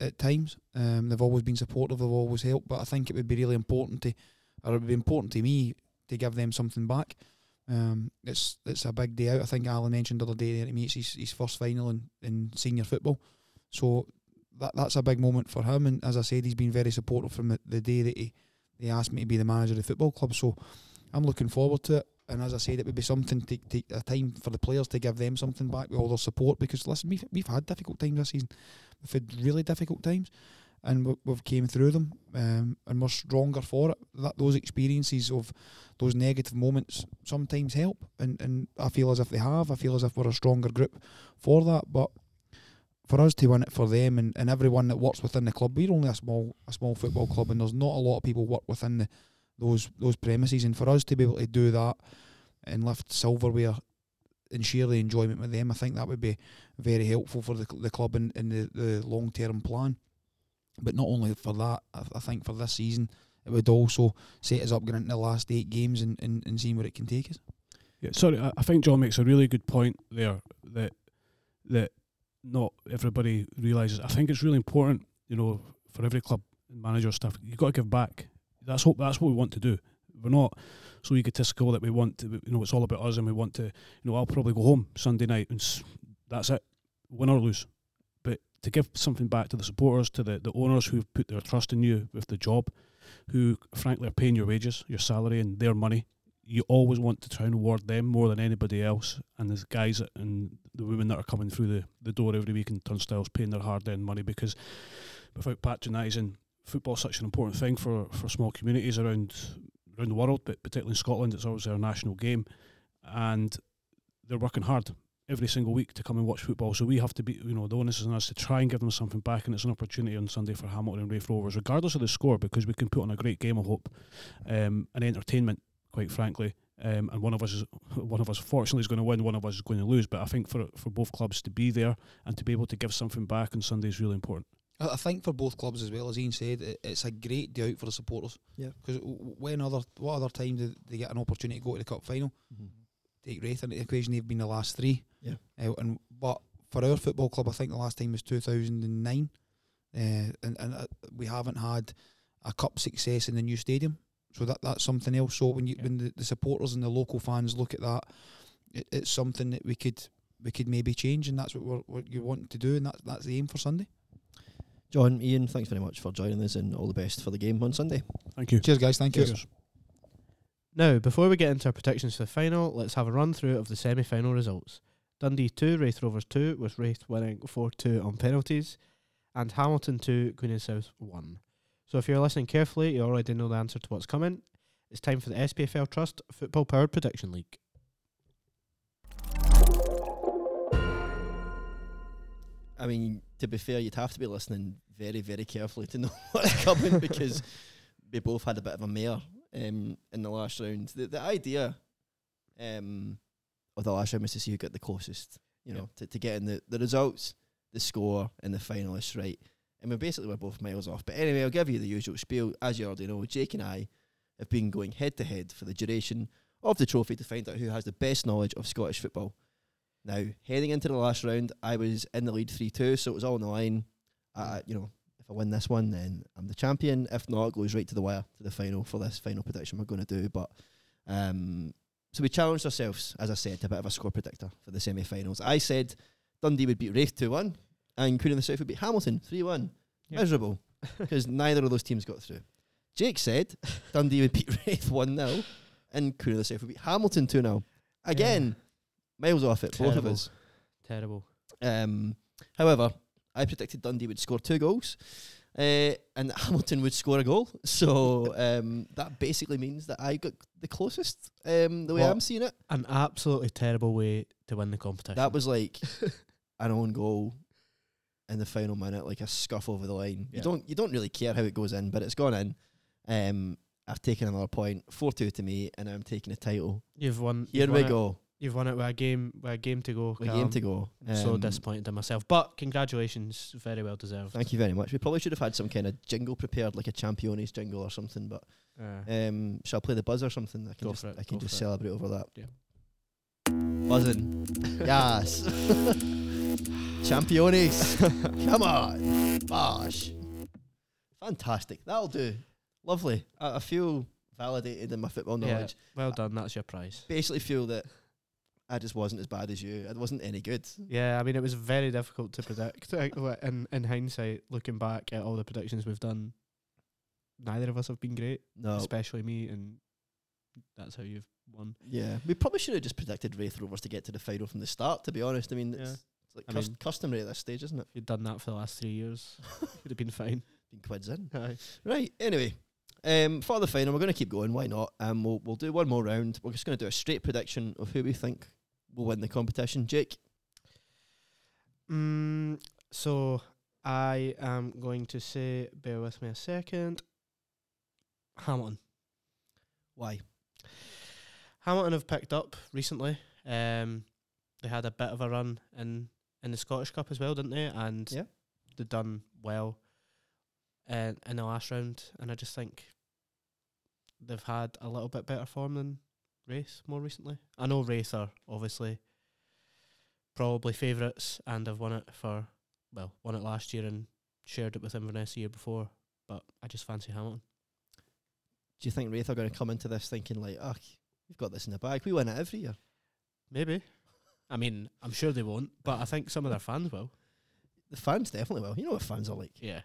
At times, they've always been supportive, they've always helped, but I think it would be important to me to give them something back. It's a big day out. I think Alan mentioned the other day that it's his first final in senior football, so that's a big moment for him. And as I said, he's been very supportive from the day that they asked me to be the manager of the football club. So I'm looking forward to it. And as I said, it would be something to a time for the players to give them something back with all their support. Because listen, we've had difficult times this season. We've had really difficult times, and we've came through them, and we're stronger for it. Those experiences of those negative moments sometimes help, and I feel as if they have. I feel as if we're a stronger group for that. But for us to win it for them and everyone that works within the club, we're only a small football club, and there's not a lot of people work within those premises, and for us to be able to do that and lift silverware and share the enjoyment with them, I think that would be very helpful for the club in the long-term plan. But not only for that, I think for this season it would also set us up going into the last 8 games and seeing where it can take us. Yeah, sorry, I think John makes a really good point there that not everybody realises. I think it's really important, for every club and manager stuff, you've got to give back. That's what we want to do. We're not so egotistical that we want to, it's all about us, and we want to, I'll probably go home Sunday night and that's it, win or lose. But to give something back to the supporters, to the owners who've put their trust in you with the job, who frankly are paying your wages, your salary and their money, you always want to try and reward them more than anybody else. And there's guys and the women that are coming through the door every week in turnstiles paying their hard-earned money, because without patronising, football is such an important thing for small communities around the world, but particularly in Scotland, it's always their national game, and they're working hard every single week to come and watch football. So we have to be, the onus is on us to try and give them something back, and it's an opportunity on Sunday for Hamilton and Raith Rovers, regardless of the score, because we can put on a great game, I hope, and entertainment, quite frankly. And one of us fortunately is going to win, one of us is going to lose. But I think for both clubs to be there and to be able to give something back on Sunday is really important. I think for both clubs as well, as Ian said, it's a great day out for the supporters. Yeah. Because what other time do they get an opportunity to go to the cup final? Mm-hmm. Take Raith into the equation, they've been the last three. Yeah. But for our football club, I think the last time was 2009, and we haven't had a cup success in the new stadium. So that's something else. So when the supporters and the local fans look at that, it's something that we could maybe change, and that's what you want to do, and that's the aim for Sunday. John, Ian, thanks very much for joining us, and all the best for the game on Sunday. Thank you. Cheers, guys. Thank you. Now, before we get into our predictions for the final, let's have a run-through of the semi-final results. Dundee 2, Raith Rovers 2, with Raith winning 4-2 on penalties, and Hamilton 2, Queen of the South 1. So if you're listening carefully, you already know the answer to what's coming. It's time for the SPFL Trust Football Powered Prediction League. I mean, to be fair, you'd have to be listening very, very carefully to know what's coming, because we both had a bit of a mare in the last round. The idea of the last round was to see who got the closest, to getting the results, the score, and the finalists right. And we're both miles off. But anyway, I'll give you the usual spiel. As you already know, Jake and I have been going head-to-head for the duration of the trophy to find out who has the best knowledge of Scottish football. Now, heading into the last round, I was in the lead 3-2, so it was all on the line. If I win this one, then I'm the champion. If not, it goes right to the wire, to the final, for this final prediction we're going to do. But so we challenged ourselves, as I said, a bit of a score predictor for the semi-finals. I said Dundee would beat Raith 2-1, and Queen of the South would beat Hamilton 3-1. Yep. Miserable, because neither of those teams got through. Jake said Dundee would beat Raith 1-0, and Queen of the South would beat Hamilton 2-0. Again... Yeah. Miles off it, both of us. Terrible. However, I predicted Dundee would score 2 goals and Hamilton would score a goal. So that basically means that I got the closest, the way I'm seeing it. An absolutely terrible way to win the competition. That was like an own goal in the final minute, like a scuff over the line. Yeah. You don't really care how it goes in, but it's gone in. I've taken another point, 4-2 to me, and I'm taking the title. You've won. Here we go. You've won it with a game to go. With a game to go. I'm so disappointed in myself. But congratulations, very well deserved. Thank you very much. We probably should have had some kind of jingle prepared, like a Championes jingle or something. But shall I play the buzz or something? I can just celebrate over that. Yeah. Buzzing. Yes. Championes. Come on. Bosh. Fantastic. That'll do. Lovely. I feel validated in my football knowledge. Yeah, well done. That's your prize. Basically feel that I just wasn't as bad as you. I wasn't any good. Yeah, I mean, it was very difficult to predict. in hindsight, looking back at all the predictions we've done, neither of us have been great. No. Especially me, and that's how you've won. Yeah. We probably should have just predicted Raith Rovers to get to the final from the start, to be honest. I mean, it's like customary at this stage, isn't it? If you'd done that for the last 3 years, you'd have been fine. Been quids in. Right, anyway. For the final, we're going to keep going. Why not? We'll do one more round. We're just going to do a straight prediction of who we think will win the competition. Jake? So I am going to say, bear with me a second, Hamilton. Why? Hamilton have picked up recently. They had a bit of a run in the Scottish Cup as well, didn't they? And they've done well in the last round, and I just think they've had a little bit better form than Raith more recently. I know Raith are obviously probably favourites, and have won it last year and shared it with Inverness the year before, but I just fancy Hamilton. Do you think Raith are going to come into this thinking like, "Ugh, we've got this in the bag, we win it every year"? Maybe. I mean, I'm sure they won't, but I think some of their fans will. The fans definitely will. You know what fans are like. Yeah.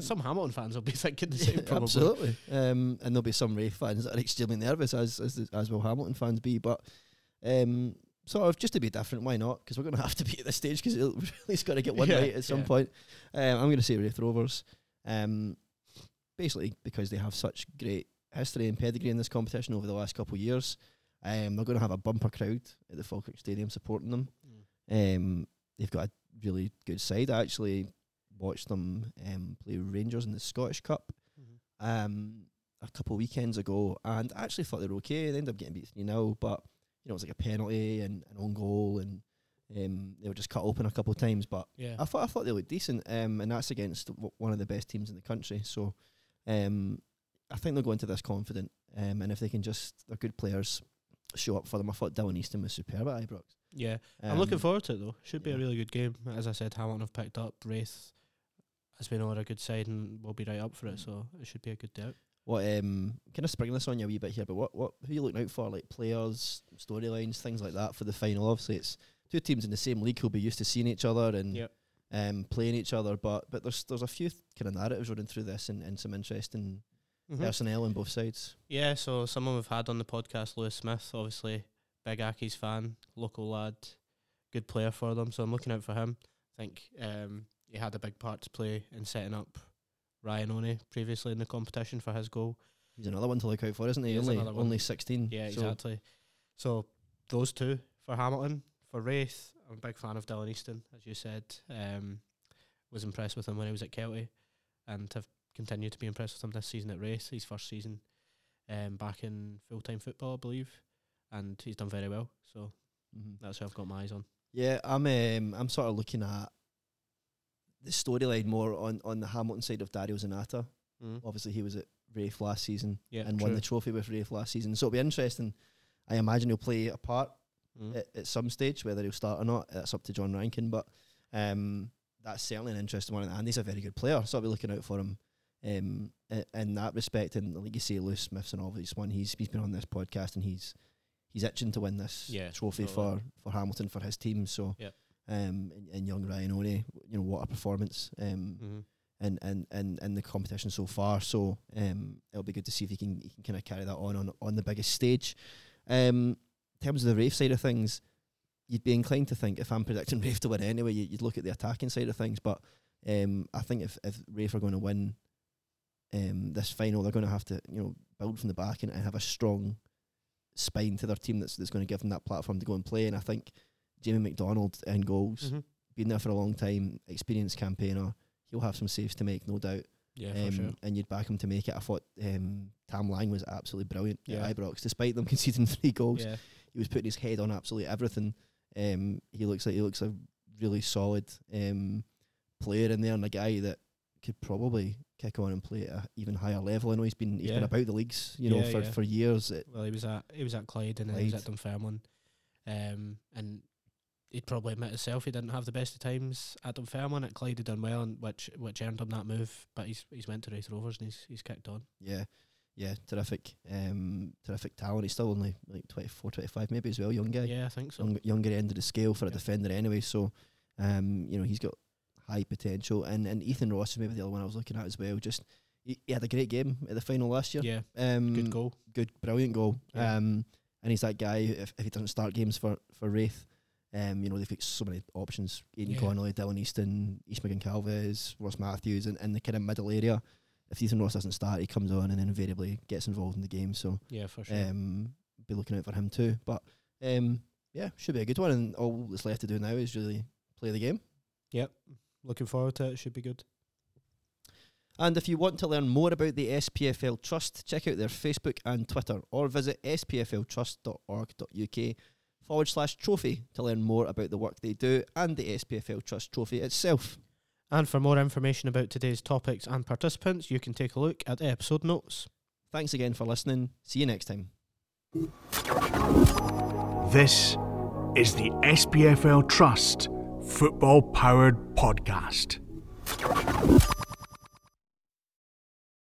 Some Hamilton fans will be thinking the same, probably. Absolutely. And there'll be some Raith fans that are extremely nervous, as will Hamilton fans be. But sort of just to be different, why not? Because we're going to have to be at this stage, because we've really got to get one right at some point. I'm going to say Raith Rovers. Basically, because they have such great history and pedigree in this competition over the last couple of years. They're going to have a bumper crowd at the Falkirk Stadium supporting them. Mm. They've got a really good side. I actually watched them play Rangers in the Scottish Cup a couple of weekends ago, and I actually thought they were okay. They ended up getting beat 3-0, but it was like a penalty and an own goal, and They were just cut open a couple of times, but yeah. I thought they looked decent, and that's against one of the best teams in the country. So I think they'll go into this confident, and if they can just, their good players show up for them. I thought Dylan Easton was superb at Ibrox. Yeah, I'm looking forward to it though. Should be a really good game. As I said, Hamilton have picked up. Raith has been on a good side and will be right up for it, so it should be a good day out. What kind of springing this on you a wee bit here, but what who are you looking out for, like players, storylines, things like that for the final? Obviously, it's two teams in the same league who'll be used to seeing each other and playing each other, but there's a few kind of narratives running through this and some interesting personnel on both sides. Yeah, so someone we've had on the podcast, Lewis Smith, obviously big Aki's fan, local lad, good player for them. So I'm looking out for him. I think he had a big part to play in setting up Ryan O'Neill previously in the competition for his goal. He's another one to look out for, isn't he? Only 16. Yeah, so exactly. So those two for Hamilton. For Raith, I'm a big fan of Dylan Easton, as you said. Was impressed with him when he was at Kelty, and have continued to be impressed with him this season at Raith, his first season back in full-time football, I believe, and he's done very well. So that's who I've got my eyes on. Yeah, I'm sort of looking at the storyline more on the Hamilton side of Dario Zanatta. Obviously, he was at Raith last season and won the trophy with Raith last season. So it'll be interesting. I imagine he'll play a part at some stage, whether he'll start or not. That's up to John Rankin, but that's certainly an interesting one. And he's a very good player, so I'll be looking out for him in that respect. And like you say, Lewis Smith's an obvious one. He's been on this podcast and he's itching to win this trophy for Hamilton, for his team. So and young Ryan O'Neill, you know, what a performance in the competition so far. So it'll be good to see if he can kind of carry that on the biggest stage. In terms of the Raith side of things, you'd be inclined to think, if I'm predicting Raith to win anyway, you'd look at the attacking side of things. But I think if Raith are going to win this final, they're going to have to, you know, build from the back and have a strong spine to their team that's going to give them that platform to go and play. And I think Jamie McDonald in goals, been there for a long time, experienced campaigner, he'll have some saves to make, no doubt. Yeah, for sure. And you'd back him to make it. I thought Tam Lang was absolutely brilliant at Ibrox, despite them conceding 3 goals. Yeah. He was putting his head on absolutely everything. He looks a really solid player in there, and a guy that could probably kick on and play at an even higher level. I know he's been about the leagues, for years. Well, he was at Clyde and then he was at Dunfermline, and he'd probably admit himself he didn't have the best of times at Dunfermline. At Clyde he done well, and which earned him that move. But he's went to Raith Rovers and he's kicked on. Yeah. Yeah, terrific talent. He's still only like 24, 25 maybe as well, young guy. Yeah, I think so. Younger end of the scale for a defender anyway, so he's got high potential. And Ethan Ross is maybe the other one I was looking at as well. Just he had a great game at the final last year. Yeah, good goal. Good, brilliant goal. Yeah. And he's that guy, if he doesn't start games for Raith, they've got so many options. Aidan Connolly, Dylan Easton, East McGinn-Calvez, Ross Matthews, and the kind of middle area. If Ethan Ross doesn't start, he comes on and then invariably gets involved in the game. So yeah, for sure. Be looking out for him too. But should be a good one. And all that's left to do now is really play the game. Yep, looking forward to it. Should be good. And if you want to learn more about the SPFL Trust, check out their Facebook and Twitter, or visit spfltrust.org.uk/trophy to learn more about the work they do and the SPFL Trust Trophy itself. And for more information about today's topics and participants, you can take a look at the episode notes. Thanks again for listening. See you next time. This is the SPFL Trust Football Powered Podcast.